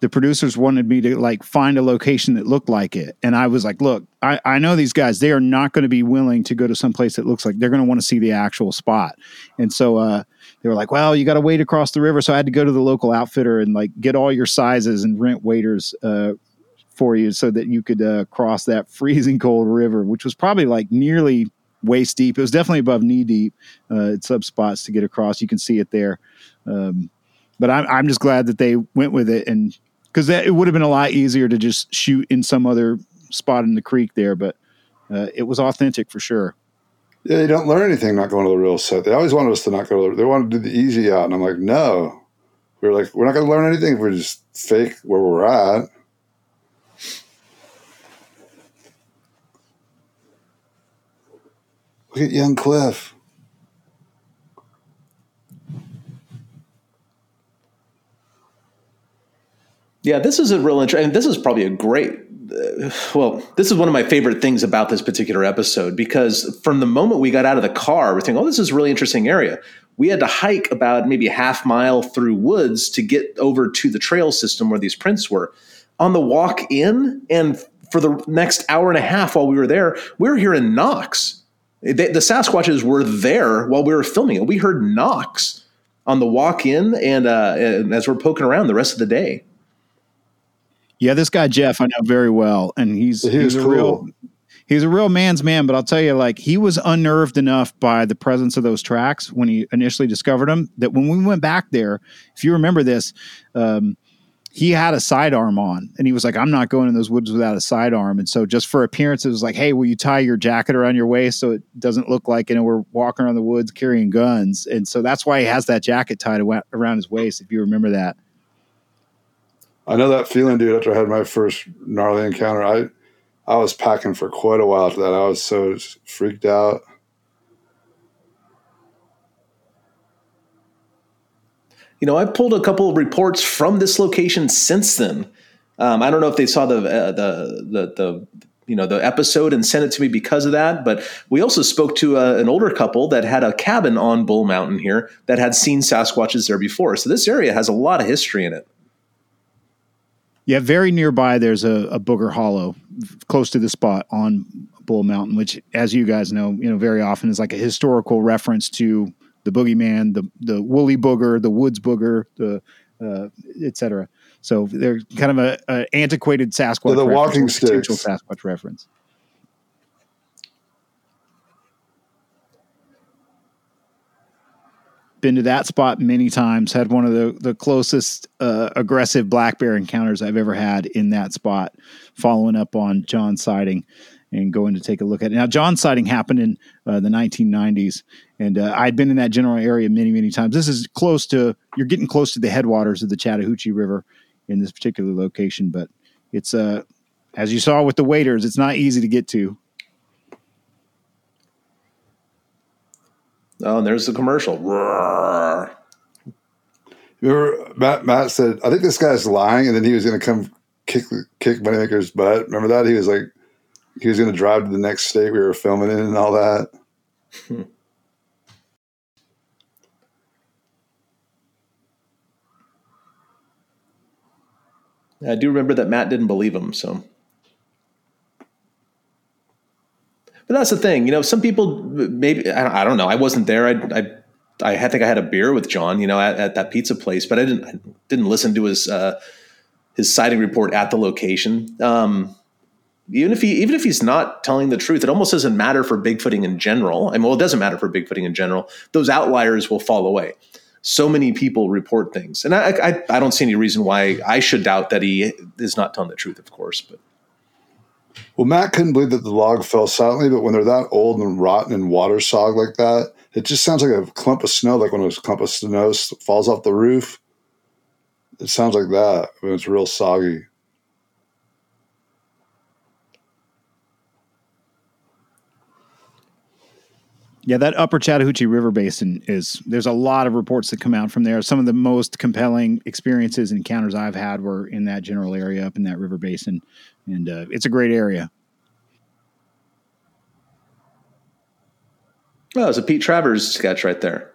the producers wanted me to like find a location that looked like it, and I was like, "Look, I, I know these guys; they are not going to be willing to go to some place that looks like they're going to want to see the actual spot." And so uh, they were like, "Well, you got to wait across the river," so I had to go to the local outfitter and like get all your sizes and rent waiters uh, for you so that you could uh, cross that freezing cold river, which was probably like nearly waist deep. It was definitely above knee deep uh, at some spots to get across. You can see it there. Um, but I'm, I'm just glad that they went with it. And because it would have been a lot easier to just shoot in some other spot in the creek there. But uh, it was authentic for sure. Yeah, they don't learn anything not going to the real set. They always wanted us to not go to the, they wanted to do the easy out. And I'm like, no. We were like, we're not going to learn anything if we're just fake where we're at. Look at young Cliff. Yeah, this is a real interesting, and this is probably a great, uh, well, this is one of my favorite things about this particular episode, because from the moment we got out of the car, we're thinking, oh, this is a really interesting area. We had to hike about maybe a half mile through woods to get over to the trail system where these prints were. On the walk in, and for the next hour and a half while we were there, we were hearing knocks. They, the Sasquatches were there while we were filming it. We heard knocks on the walk in and, uh, and as we're poking around the rest of the day. Yeah, this guy Jeff I know very well, and he's he's, he's a cool. real he's a real man's man. But I'll tell you, like, he was unnerved enough by the presence of those tracks when he initially discovered them that when we went back there, if you remember this, um, he had a sidearm on, and he was like, "I'm not going in those woods without a sidearm." And so, just for appearance, it was like, "Hey, will you tie your jacket around your waist so it doesn't look like, you know, we're walking around the woods carrying guns?" And so that's why he has that jacket tied around his waist. If you remember that. I know that feeling, dude. After I had my first gnarly encounter, I I was packing for quite a while after that. I was so freaked out. You know, I pulled a couple of reports from this location since then. Um, I don't know if they saw the, uh, the the the you know the episode and sent it to me because of that, but we also spoke to a, an older couple that had a cabin on Bull Mountain here that had seen Sasquatches there before. So this area has a lot of history in it. Yeah, very nearby, there's a, a Booger Hollow close to the spot on Bull Mountain, which, as you guys know, you know, very often is like a historical reference to the boogeyman, the the woolly booger, the woods booger, the uh, et cetera. So they're kind of a, a antiquated Sasquatch. So the reference, walking sticks, Sasquatch reference. Been to that spot many times, had one of the, the closest uh, aggressive black bear encounters I've ever had in that spot, following up on John's sighting and going to take a look at it. Now, John's sighting happened in uh, the nineteen nineties, and uh, I'd been in that general area many, many times. This is close to, you're getting close to the headwaters of the Chattahoochee River in this particular location, but it's, uh, as you saw with the waders, it's not easy to get to. Oh, and there's the commercial. Roar. Remember, Matt, Matt said, I think this guy's lying, and then he was going to come kick kick Moneymaker's butt. Remember that? He was like, he was going to drive to the next state we were filming in and all that. Hmm. I do remember that Matt didn't believe him, so. But that's the thing, you know, some people maybe, I don't know. I wasn't there. I, I, I think I had a beer with John, you know, at, at that pizza place, but I didn't, I didn't listen to his, uh, his sighting report at the location. Um, even if he, even if he's not telling the truth, it almost doesn't matter for Bigfooting in general. I mean, well, it doesn't matter for Bigfooting in general. Those outliers will fall away. So many people report things. And I, I, I don't see any reason why I should doubt that he is not telling the truth, of course, but. Well, Matt couldn't believe that the log fell silently, but when they're that old and rotten and water sogged like that, it just sounds like a clump of snow, like when a clump of snow falls off the roof. It sounds like that when it's real soggy. Yeah, that upper Chattahoochee River Basin is, there's a lot of reports that come out from there. Some of the most compelling experiences and encounters I've had were in that general area up in that river basin. And uh, it's a great area. Well, it's a Pete Travers sketch right there.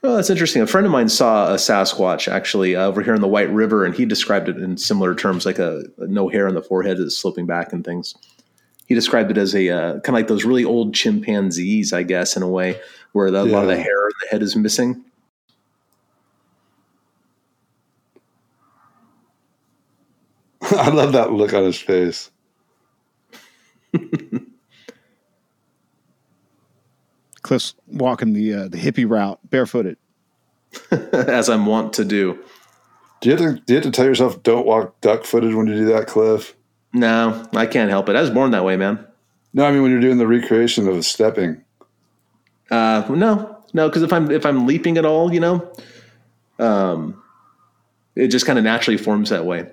Well, that's interesting. A friend of mine saw a Sasquatch actually uh, over here in the White River, and he described it in similar terms, like a, a no hair on the forehead that's sloping back and things. He described it as a uh, kind of like those really old chimpanzees, I guess, in a way, where the, yeah. a lot of the hair on the head is missing. I love that look on his face. Cliff's walking the uh, the hippie route, barefooted, as I'm wont to do. Do you, have to, do you have to tell yourself don't walk duck-footed when you do that, Cliff? No, I can't help it. I was born that way, man. No, I mean when you're doing the recreation of stepping. Uh, no, no, because if I'm if I'm leaping at all, you know, um, it just kind of naturally forms that way.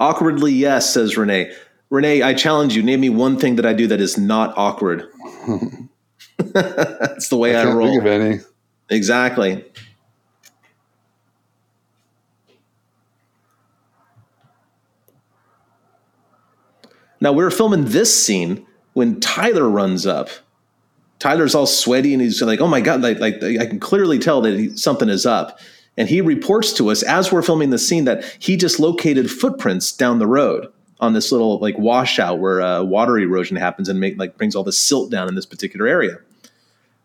Awkwardly, yes, says Renee. Renee, I challenge you. Name me one thing that I do that is not awkward. That's the way I, can't I roll. Think of any. Exactly. Now, we were filming this scene when Tyler runs up. Tyler's all sweaty and he's like, oh my God, like, like I can clearly tell that he, something is up. And he reports to us as we're filming the scene that he just located footprints down the road on this little like washout where uh, water erosion happens and make, like brings all the silt down in this particular area.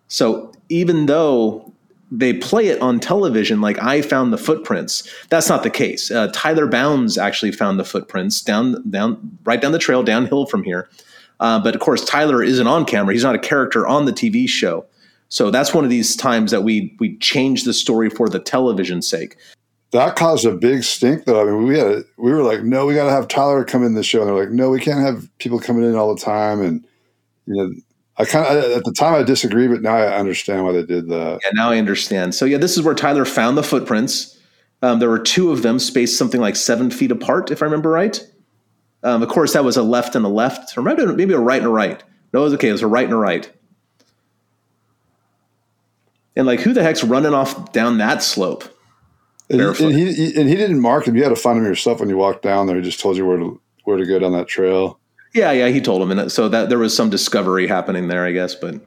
So even though they play it on television, like I found the footprints, that's not the case. Uh, Tyler Bounds actually found the footprints down, down, right down the trail, downhill from here. Uh, but of course, Tyler isn't on camera. He's not a character on the T V show. So that's one of these times that we we change the story for the television's sake. That caused a big stink, though. I mean, we had we were like, no, we got to have Tyler come in the show. And they're like, no, we can't have people coming in all the time. And you know, I kind of at the time I disagreed, but now I understand why they did that. Yeah, now I understand. So yeah, this is where Tyler found the footprints. Um, there were two of them, spaced something like seven feet apart, if I remember right. Um, of course, that was a left and a left, or maybe a right and a right. No, it was okay. It was a right and a right. And like, who the heck's running off down that slope? And, and, he, he, and he didn't mark him. You had to find him yourself when you walked down there. He just told you where to where to go down that trail. Yeah, yeah, he told him, and so that there was some discovery happening there, I guess. But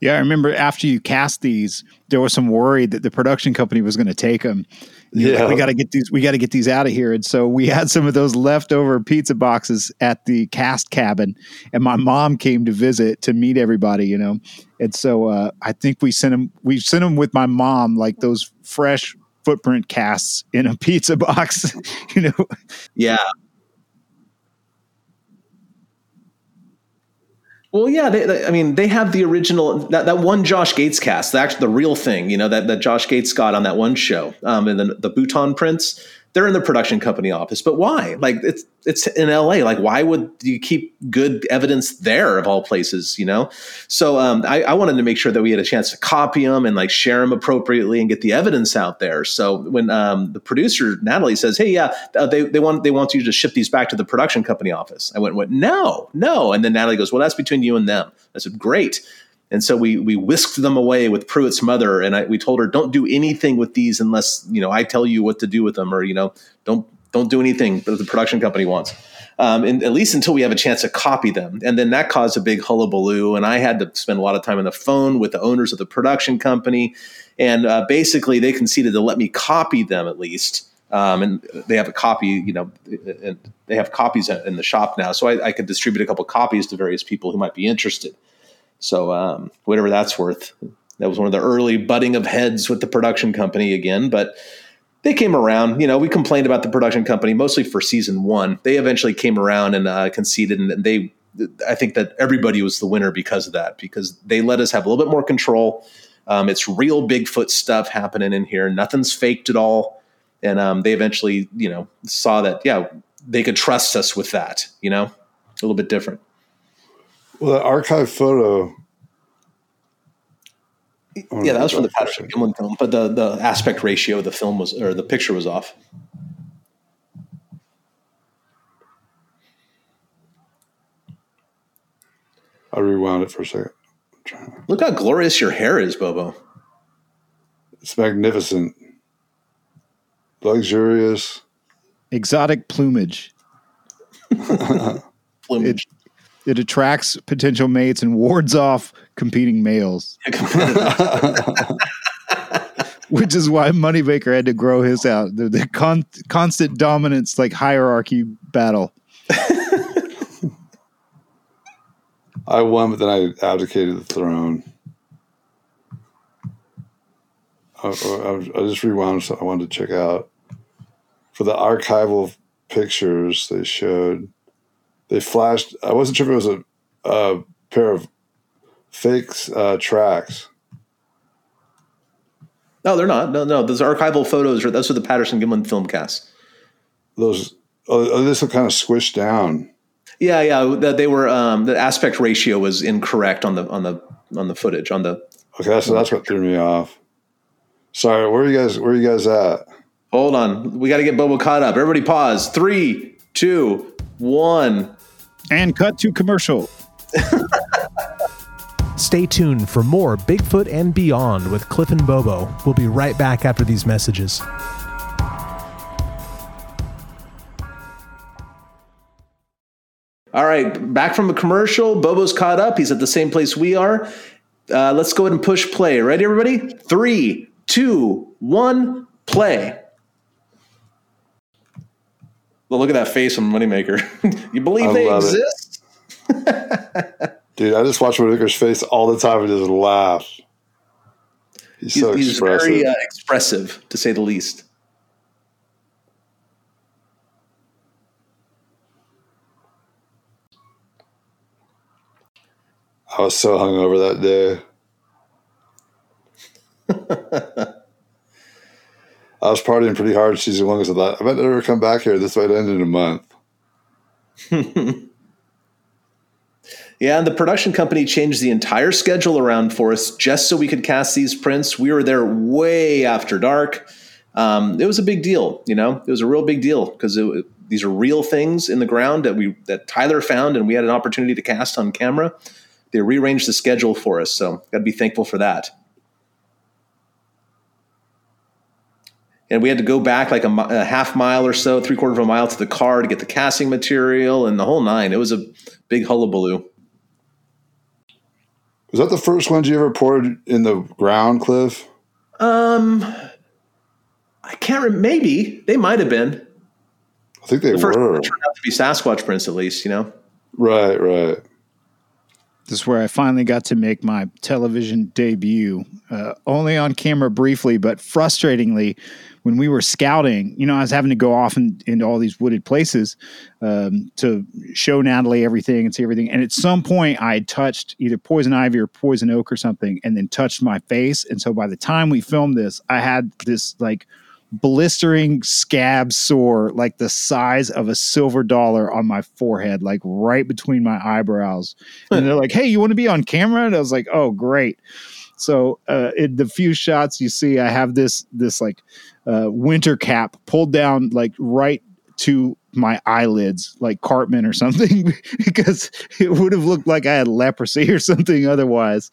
yeah, I remember after you cast these, there was some worry that the production company was going to take them. You're yeah, like, we got to get these. We got to get these out of here. And so we had some of those leftover pizza boxes at the cast cabin, and my mom came to visit to meet everybody, you know. And so uh, I think we sent them. We sent them with my mom, like those fresh footprint casts in a pizza box, you know. Yeah. Well, yeah, they, they, I mean, they have the original, that, that one Josh Gates cast, the, actual, the real thing, you know, that, that Josh Gates got on that one show. Um, and then the Bhutan prints, they're in the production company office. But why? Like, it's it's in L A. Like, why would you keep good evidence there of all places, you know? So um, I, I wanted to make sure that we had a chance to copy them and, like, share them appropriately and get the evidence out there. So when um, the producer, Natalie, says, hey, yeah, they, they want they want you to ship these back to the production company office. I went, went no, no. And then Natalie goes, well, that's between you and them. I said, great. And so we we whisked them away with Pruitt's mother, and I, we told her, don't do anything with these unless, you know, I tell you what to do with them, or, you know, don't don't do anything that the production company wants, um, and at least until we have a chance to copy them. And then that caused a big hullabaloo, and I had to spend a lot of time on the phone with the owners of the production company, and uh, basically they conceded to let me copy them at least. Um, and they have a copy, you know, and they have copies in the shop now, so I, I could distribute a couple copies to various people who might be interested. So um, whatever that's worth, that was one of the early butting of heads with the production company again, but they came around. You know, we complained about the production company mostly for season one. They eventually came around and uh, conceded, and they, I think that everybody was the winner because of that, because they let us have a little bit more control. Um, it's real Bigfoot stuff happening in here. Nothing's faked at all. And um, they eventually, you know, saw that, yeah, they could trust us with that, you know, a little bit different. Well, the archive photo. Yeah, that was from the Patterson Gimlin film, but the, the aspect ratio of the film was, or the picture was off. I rewound it for a second. To... Look how glorious your hair is, Bobo. It's magnificent, luxurious, exotic plumage. plumage. It, It attracts potential mates and wards off competing males, which is why Moneymaker had to grow his out. The, the con- constant dominance, like hierarchy battle. I won, but then I abdicated the throne. I, I, I just rewound something I wanted to check out. For the archival pictures they showed, they flashed, I wasn't sure if it was a, a pair of fake uh, tracks. No, they're not. No, no. Those archival photos, are those are the Patterson Gimlin film cast. Those, oh, this will kind of squished down. Yeah, yeah. They were, um, the aspect ratio was incorrect on the, on the, on the footage, on the. Okay. That's, that's what threw me off. Sorry. Where are you guys, where are you guys at? Hold on. We got to get Bobo caught up. Everybody pause. Three, two, one. And cut to commercial. Stay tuned for more Bigfoot and Beyond with Cliff and Bobo. We'll be right back after these messages. All right, back from a commercial. Bobo's caught up. He's at the same place we are. Uh, let's go ahead and push play. Ready, everybody? Three, two, one, play. Well, look at that face on Moneymaker. You believe I they exist? Dude, I just watch Moneymaker's face all the time and just laugh. He's, he's so he's expressive. He's very uh, expressive, to say the least. I was so hungover that day. I was partying pretty hard season one because I thought, I might never come back here. This might end in a month. Yeah, and the production company changed the entire schedule around for us just so we could cast these prints. We were there way after dark. Um, it was a big deal, you know. It was a real big deal because it, these are real things in the ground that we that Tyler found, and we had an opportunity to cast on camera. They rearranged the schedule for us, so got to be thankful for that. And we had to go back like a, a half mile or so, three quarter of a mile to the car to get the casting material and the whole nine. It was a big hullabaloo. Was that the first ones you ever poured in the ground, Cliff? Um, I can't remember. Maybe. They might have been. I think they the first were. One turned out to be Sasquatch prints, at least, you know? Right, right. This is where I finally got to make my television debut, uh, only on camera briefly, but frustratingly, when we were scouting, you know, I was having to go off in, into all these wooded places um, to show Natalie everything and see everything. And at some point, I had touched either poison ivy or poison oak or something and then touched my face. And so by the time we filmed this, I had this, like, blistering scab sore, like the size of a silver dollar on my forehead, like right between my eyebrows. And they're like, hey, you want to be on camera? And I was like, oh, great. So uh, in the few shots you see, I have this, this like uh, winter cap pulled down, like right to my eyelids, like Cartman or something, because it would have looked like I had leprosy or something otherwise.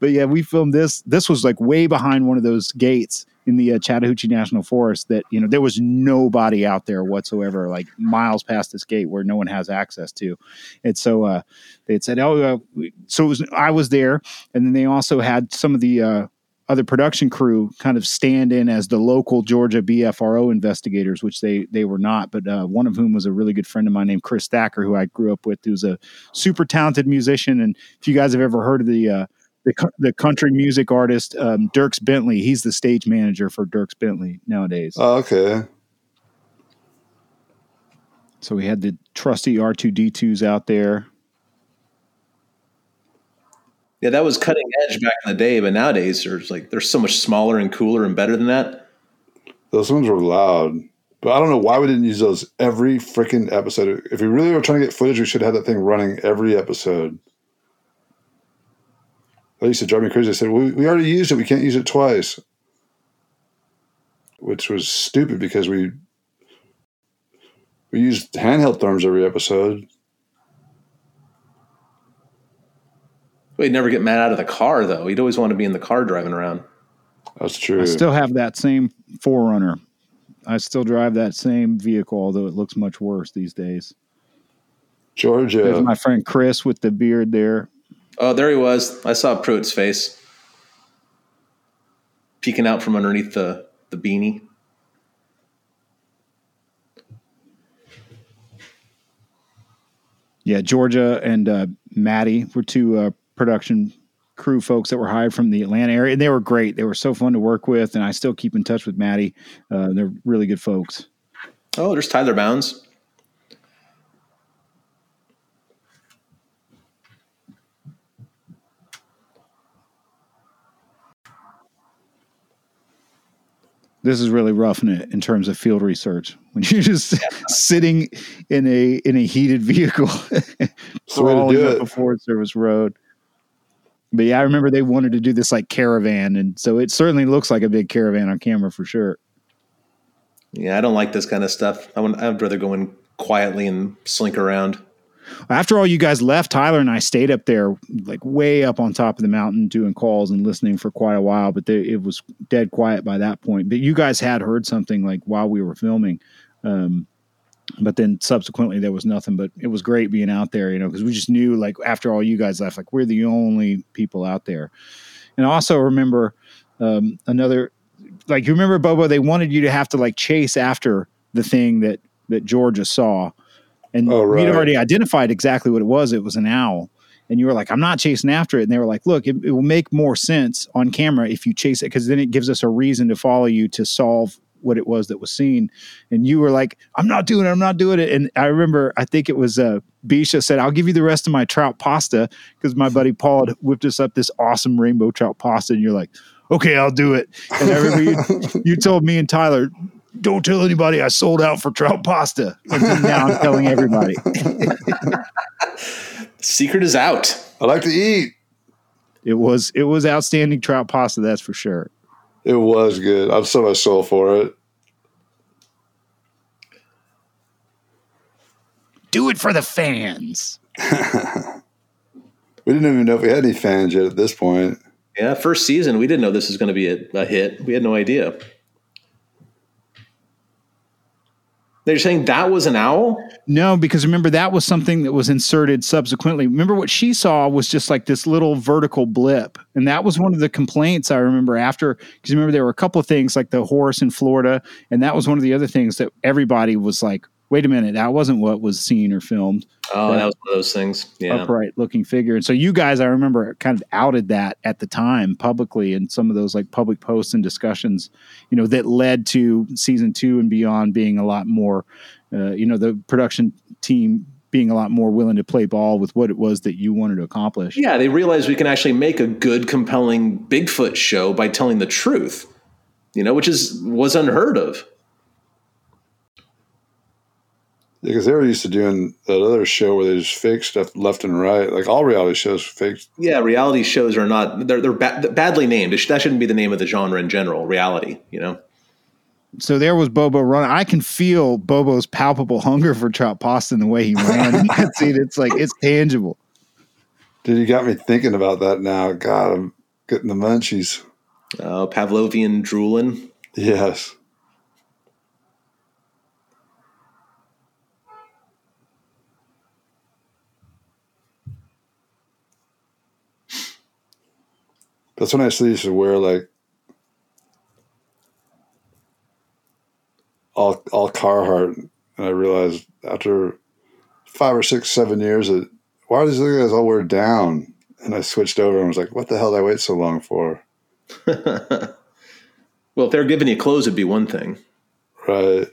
But yeah, we filmed this. This was like way behind one of those gates in the uh, Chattahoochee National Forest that, you know, there was nobody out there whatsoever, like miles past this gate where no one has access to. And so uh, they had said, oh, uh, so it was, I was there. And then they also had some of the uh, other production crew kind of stand in as the local Georgia B F R O investigators, which they they were not. But uh, one of whom was a really good friend of mine named Chris Thacker, who I grew up with, who's a super talented musician. And if you guys have ever heard of the uh, The, the country music artist, um, Dierks Bentley. He's the stage manager for Dierks Bentley nowadays. Oh, okay. So we had the trusty R two D twos out there. Yeah, that was cutting edge back in the day, but nowadays there's like they're so much smaller and cooler and better than that. Those ones were loud. But I don't know why we didn't use those every freaking episode. If we really were trying to get footage, we should have had that thing running every episode. They used to drive me crazy. I said, we, we already used it. We can't use it twice. Which was stupid because we we used handheld therms every episode. We'd never get Matt out of the car, though. He'd always want to be in the car driving around. That's true. I still have that same four runner. I still drive that same vehicle, although it looks much worse these days. Georgia. There's my friend Chris with the beard there. Oh, there he was. I saw Pruitt's face peeking out from underneath the, the beanie. Yeah, Georgia and uh, Maddie were two uh, production crew folks that were hired from the Atlanta area, and they were great. They were so fun to work with, and I still keep in touch with Maddie. Uh, they're really good folks. Oh, there's Tyler Bounds. This is really roughing it in terms of field research when you're just yeah. sitting in a in a heated vehicle crawling up a Forest Service road. But yeah, I remember they wanted to do this like caravan, and so it certainly looks like a big caravan on camera for sure. Yeah, I don't like this kind of stuff. I would, I'd rather go in quietly and slink around. After all you guys left, Tyler and I stayed up there, like way up on top of the mountain, doing calls and listening for quite a while, but they, it was dead quiet by that point. But you guys had heard something like while we were filming. Um, but then subsequently there was nothing, but it was great being out there, you know, because we just knew, like, after all you guys left, like, we're the only people out there. And I also remember um, another, like, you remember, Bobo, they wanted you to have to, like, chase after the thing that, that Georgia saw. And oh, right. We'd already identified exactly what it was. It was an owl. And you were like, I'm not chasing after it. And they were like, look, it, it will make more sense on camera if you chase it, because then it gives us a reason to follow you to solve what it was that was seen. And you were like, I'm not doing it. I'm not doing it. And I remember, I think it was uh, Bisha said, I'll give you the rest of my trout pasta, because my buddy Paul had whipped us up this awesome rainbow trout pasta. And you're like, okay, I'll do it. And I remember you, you told me and Tyler, don't tell anybody I sold out for trout pasta. And now I'm telling everybody. Secret is out. I like to eat. It was it was outstanding trout pasta, that's for sure. It was good. I'm so much sold for it. Do it for the fans. We didn't even know if we had any fans yet at this point. Yeah, first season, we didn't know this was going to be a, a hit. We had no idea. They're saying that was an owl? No, because remember, that was something that was inserted subsequently. Remember, what she saw was just like this little vertical blip. And that was one of the complaints I remember after, because remember, there were a couple of things like the horse in Florida. And that was one of the other things that everybody was like, wait a minute, that wasn't what was seen or filmed. Oh, that, that was one of those things. Yeah. Upright looking figure. And so you guys, I remember, kind of outed that at the time publicly in some of those like public posts and discussions, you know, that led to season two and beyond being a lot more, uh, you know, the production team being a lot more willing to play ball with what it was that you wanted to accomplish. Yeah, they realized we can actually make a good, compelling Bigfoot show by telling the truth, you know, which is was unheard of. Because they were used to doing that other show where they just fake stuff left and right. Like all reality shows fake. Yeah, reality shows are not, they're, they're ba- badly named. It sh- that shouldn't be the name of the genre in general, reality, you know? So there was Bobo running. I can feel Bobo's palpable hunger for trout pasta in the way he ran. You can see it. It's like, it's tangible. Dude, you got me thinking about that now. God, I'm getting the munchies. Oh, uh, Pavlovian drooling. Yes. That's when I actually used to wear like all all Carhartt, and I realized after five or six, seven years that why are these other guys all wear down? And I switched over and was like, what the hell did I wait so long for? Well, if they're giving you clothes, it'd be one thing. Right.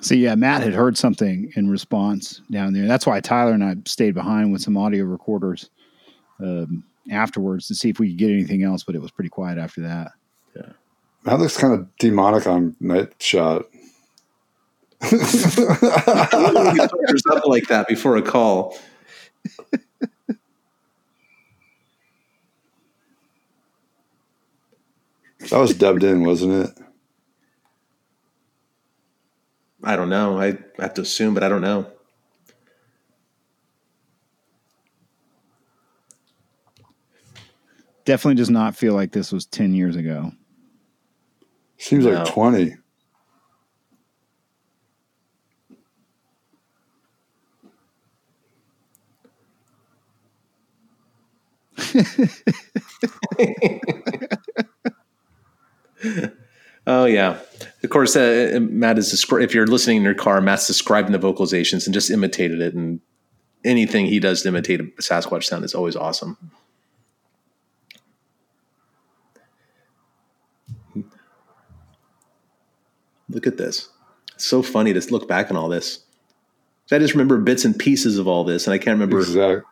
So, yeah, Matt had heard something in response down there. That's why Tyler and I stayed behind with some audio recorders um, afterwards to see if we could get anything else, but it was pretty quiet after that. Yeah. That looks kind of demonic on night shot. You put up like that before a call. That was dubbed in, wasn't it? I don't know. I have to assume, but I don't know. Definitely does not feel like this was ten years ago. Seems no. Like twenty. Oh, yeah. Of course, uh, Matt is, descri- if you're listening in your car, Matt's describing the vocalizations and just imitated it. And anything he does to imitate a Sasquatch sound is always awesome. Look at this. It's so funny to look back on all this. I just remember bits and pieces of all this, and I can't remember. Exactly.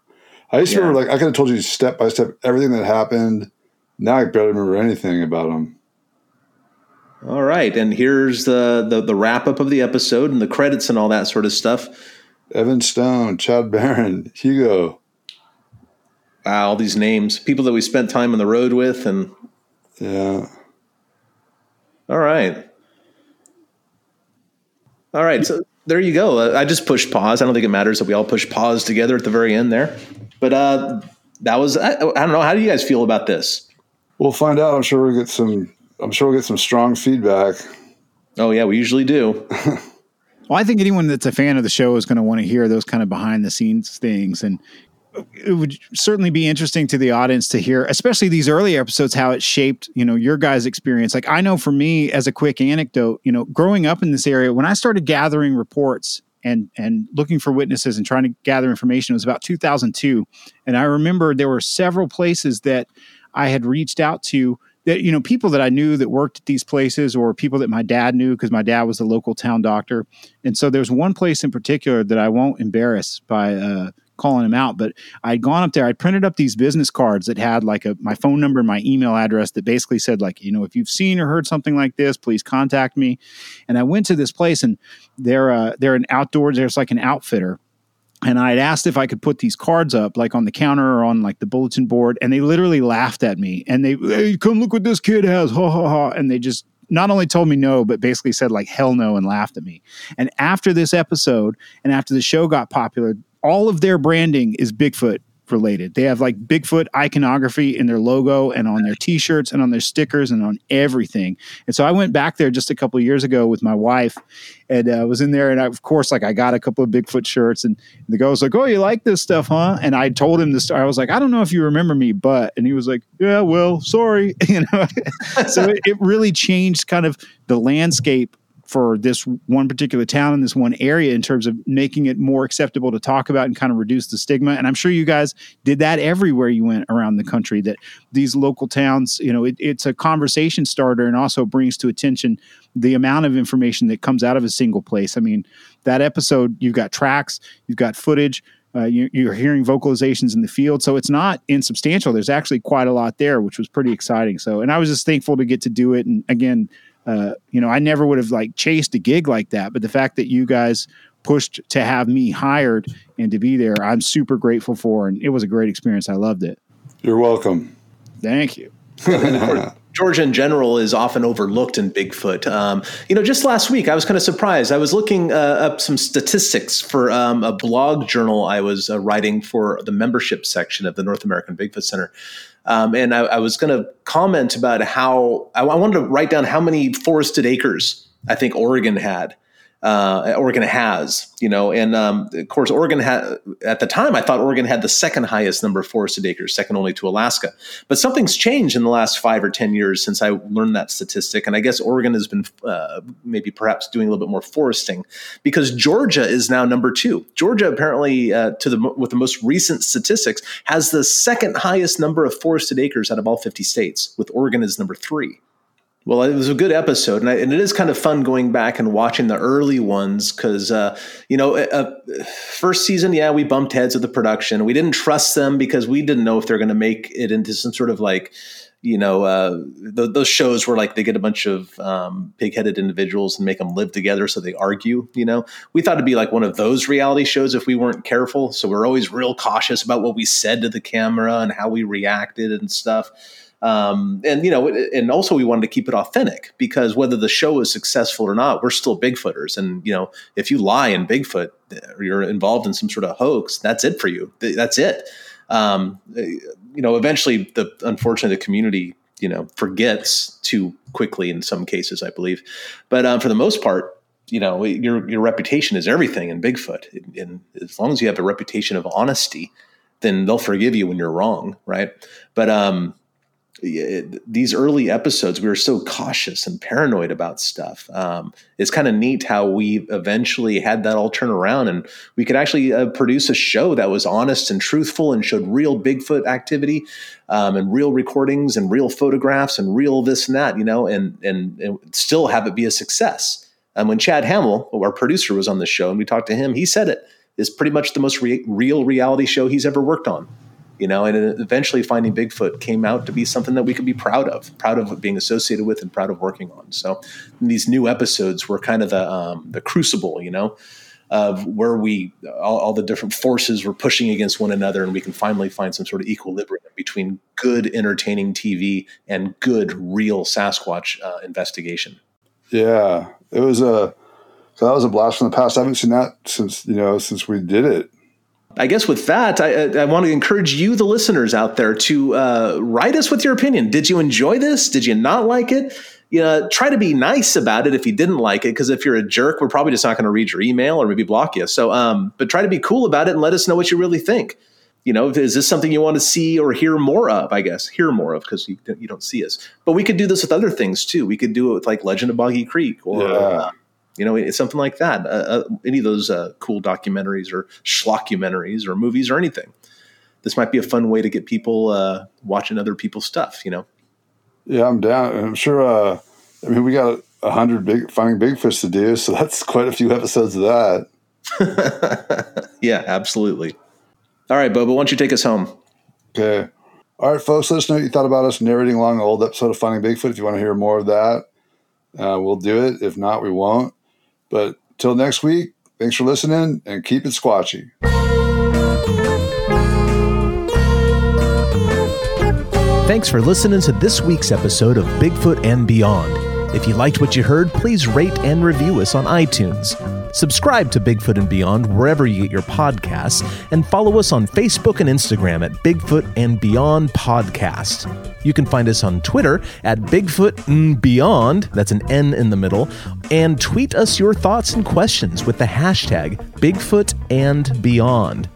I just yeah. remember, like, I could have told you step by step everything that happened. Now I barely remember anything about them. All right, and here's the, the, the wrap-up of the episode and the credits and all that sort of stuff. Evan Stone, Chad Barron, Hugo. wow, all these names, people that we spent time on the road with. And yeah. All right. All right. So there you go. I just pushed pause. I don't think it matters that we all push pause together at the very end there, but uh, that was, I, I don't know. How do you guys feel about this? We'll find out. I'm sure we'll get some, I'm sure we'll get some strong feedback. Oh yeah, we usually do. Well, I think anyone that's a fan of the show is going to want to hear those kind of behind the scenes things. And it would certainly be interesting to the audience to hear, especially these early episodes, how it shaped, you know, your guys' experience. Like, I know for me, as a quick anecdote, you know, growing up in this area, when I started gathering reports and, and looking for witnesses and trying to gather information, it was about two thousand two. And I remember there were several places that I had reached out to that, you know, people that I knew that worked at these places, or people that my dad knew because my dad was the local town doctor. And so there's one place in particular that I won't embarrass by uh, calling him out, but I'd gone up there, I printed up these business cards that had like a, my phone number and my email address that basically said like, you know, if you've seen or heard something like this, please contact me. And I went to this place, and they're, uh, they're an outdoors, there's like an outfitter. And I'd asked if I could put these cards up like on the counter or on like the bulletin board. And they literally laughed at me, and they, hey, come look what this kid has. Ha ha ha. And they just not only told me no, but basically said like, hell no, and laughed at me. And after this episode and after the show got popular, all of their branding is Bigfoot related. They have like Bigfoot iconography in their logo and on their t-shirts and on their stickers and on everything. And so I went back there just a couple of years ago with my wife, and I uh, was in there, and I, of course, like I got a couple of Bigfoot shirts, and the guy was like, oh, you like this stuff, huh? And I told him this. I was like, I don't know if you remember me, but, and he was like, yeah, well, sorry. You know, so it, it really changed kind of the landscape for this one particular town in this one area in terms of making it more acceptable to talk about and kind of reduce the stigma. And I'm sure you guys did that everywhere you went around the country, that these local towns, you know, it, it's a conversation starter, and also brings to attention the amount of information that comes out of a single place. I mean, that episode, you've got tracks, you've got footage, uh, you, you're hearing vocalizations in the field. So it's not insubstantial. There's actually quite a lot there, which was pretty exciting. So, and I was just thankful to get to do it. And again, Uh, you know, I never would have like chased a gig like that, but the fact that you guys pushed to have me hired and to be there, I'm super grateful for, and it was a great experience. I loved it. You're welcome. Thank you. Georgia in general is often overlooked in Bigfoot. Um, you know, just last week, I was kind of surprised. I was looking uh, up some statistics for um, a blog journal I was uh, writing for the membership section of the North American Bigfoot Center. Um, and I, I was going to comment about how I, I wanted to write down how many forested acres I think Oregon had. Uh, Oregon has, you know, and um, of course, Oregon had, at the time, I thought Oregon had the second highest number of forested acres, second only to Alaska. But something's changed in the last five or ten years since I learned that statistic. And I guess Oregon has been uh, maybe perhaps doing a little bit more foresting, because Georgia is now number two. Georgia apparently, uh, to the with the most recent statistics, has the second highest number of forested acres out of all fifty states, with Oregon as number three. Well, it was a good episode, and, I, and it is kind of fun going back and watching the early ones, because, uh, you know, uh, first season, yeah, we bumped heads with the production. We didn't trust them because we didn't know if they're going to make it into some sort of like, you know, uh, th- those shows where like they get a bunch of um, pig-headed individuals and make them live together so they argue, you know. We thought it'd be like one of those reality shows if we weren't careful, so we're always real cautious about what we said to the camera and how we reacted and stuff. Um, and, you know, and also we wanted to keep it authentic, because whether the show is successful or not, we're still Bigfooters. And, you know, if you lie in Bigfoot or you're involved in some sort of hoax, that's it for you. That's it. Um, you know, eventually the unfortunately the community, you know, forgets too quickly in some cases, I believe. But, um, for the most part, you know, your, your reputation is everything in Bigfoot. And as long as you have a reputation of honesty, then they'll forgive you when you're wrong. Right. But, um, these early episodes, we were so cautious and paranoid about stuff. Um, it's kind of neat how we eventually had that all turn around, and we could actually uh, produce a show that was honest and truthful and showed real Bigfoot activity, um, and real recordings and real photographs and real this and that, you know, and, and, and still have it be a success. And when Chad Hamill, our producer, was on the show and we talked to him, he said it is pretty much the most re- real reality show he's ever worked on. You know, and eventually Finding Bigfoot came out to be something that we could be proud of, proud of being associated with and proud of working on. So these new episodes were kind of the um, the crucible, you know, of where we, all, all the different forces were pushing against one another, and we can finally find some sort of equilibrium between good entertaining T V and good real Sasquatch uh, investigation. Yeah, it was a, so that was a blast from the past. I haven't seen that since, you know, since we did it. I guess with that, I, I want to encourage you, the listeners out there, to uh, write us with your opinion. Did you enjoy this? Did you not like it? You know, try to be nice about it if you didn't like it, because if you're a jerk, we're probably just not going to read your email or maybe block you. So, um, but try to be cool about it and let us know what you really think. You know, is this something you want to see or hear more of? I guess hear more of, because you, you don't see us. But we could do this with other things too. We could do it with like Legend of Boggy Creek or... Yeah. Uh, You know, it's something like that, uh, uh, any of those uh, cool documentaries or schlockumentaries or movies or anything. This might be a fun way to get people uh, watching other people's stuff, you know? Yeah, I'm down. I'm sure, uh, I mean, we got one hundred big Finding Bigfoot to do, so that's quite a few episodes of that. Yeah, absolutely. All right, Bobo, why don't you take us home? Okay. All right, folks, let us know what you thought about us narrating along an old episode of Finding Bigfoot. If you want to hear more of that, uh, we'll do it. If not, we won't. But till next week, thanks for listening, and keep it squatchy. Thanks for listening to this week's episode of Bigfoot and Beyond. If you liked what you heard, please rate and review us on iTunes. Subscribe to Bigfoot and Beyond wherever you get your podcasts, and follow us on Facebook and Instagram at Bigfoot and Beyond Podcast. You can find us on Twitter at Bigfoot and Beyond, that's an N in the middle, and tweet us your thoughts and questions with the hashtag Bigfoot and Beyond.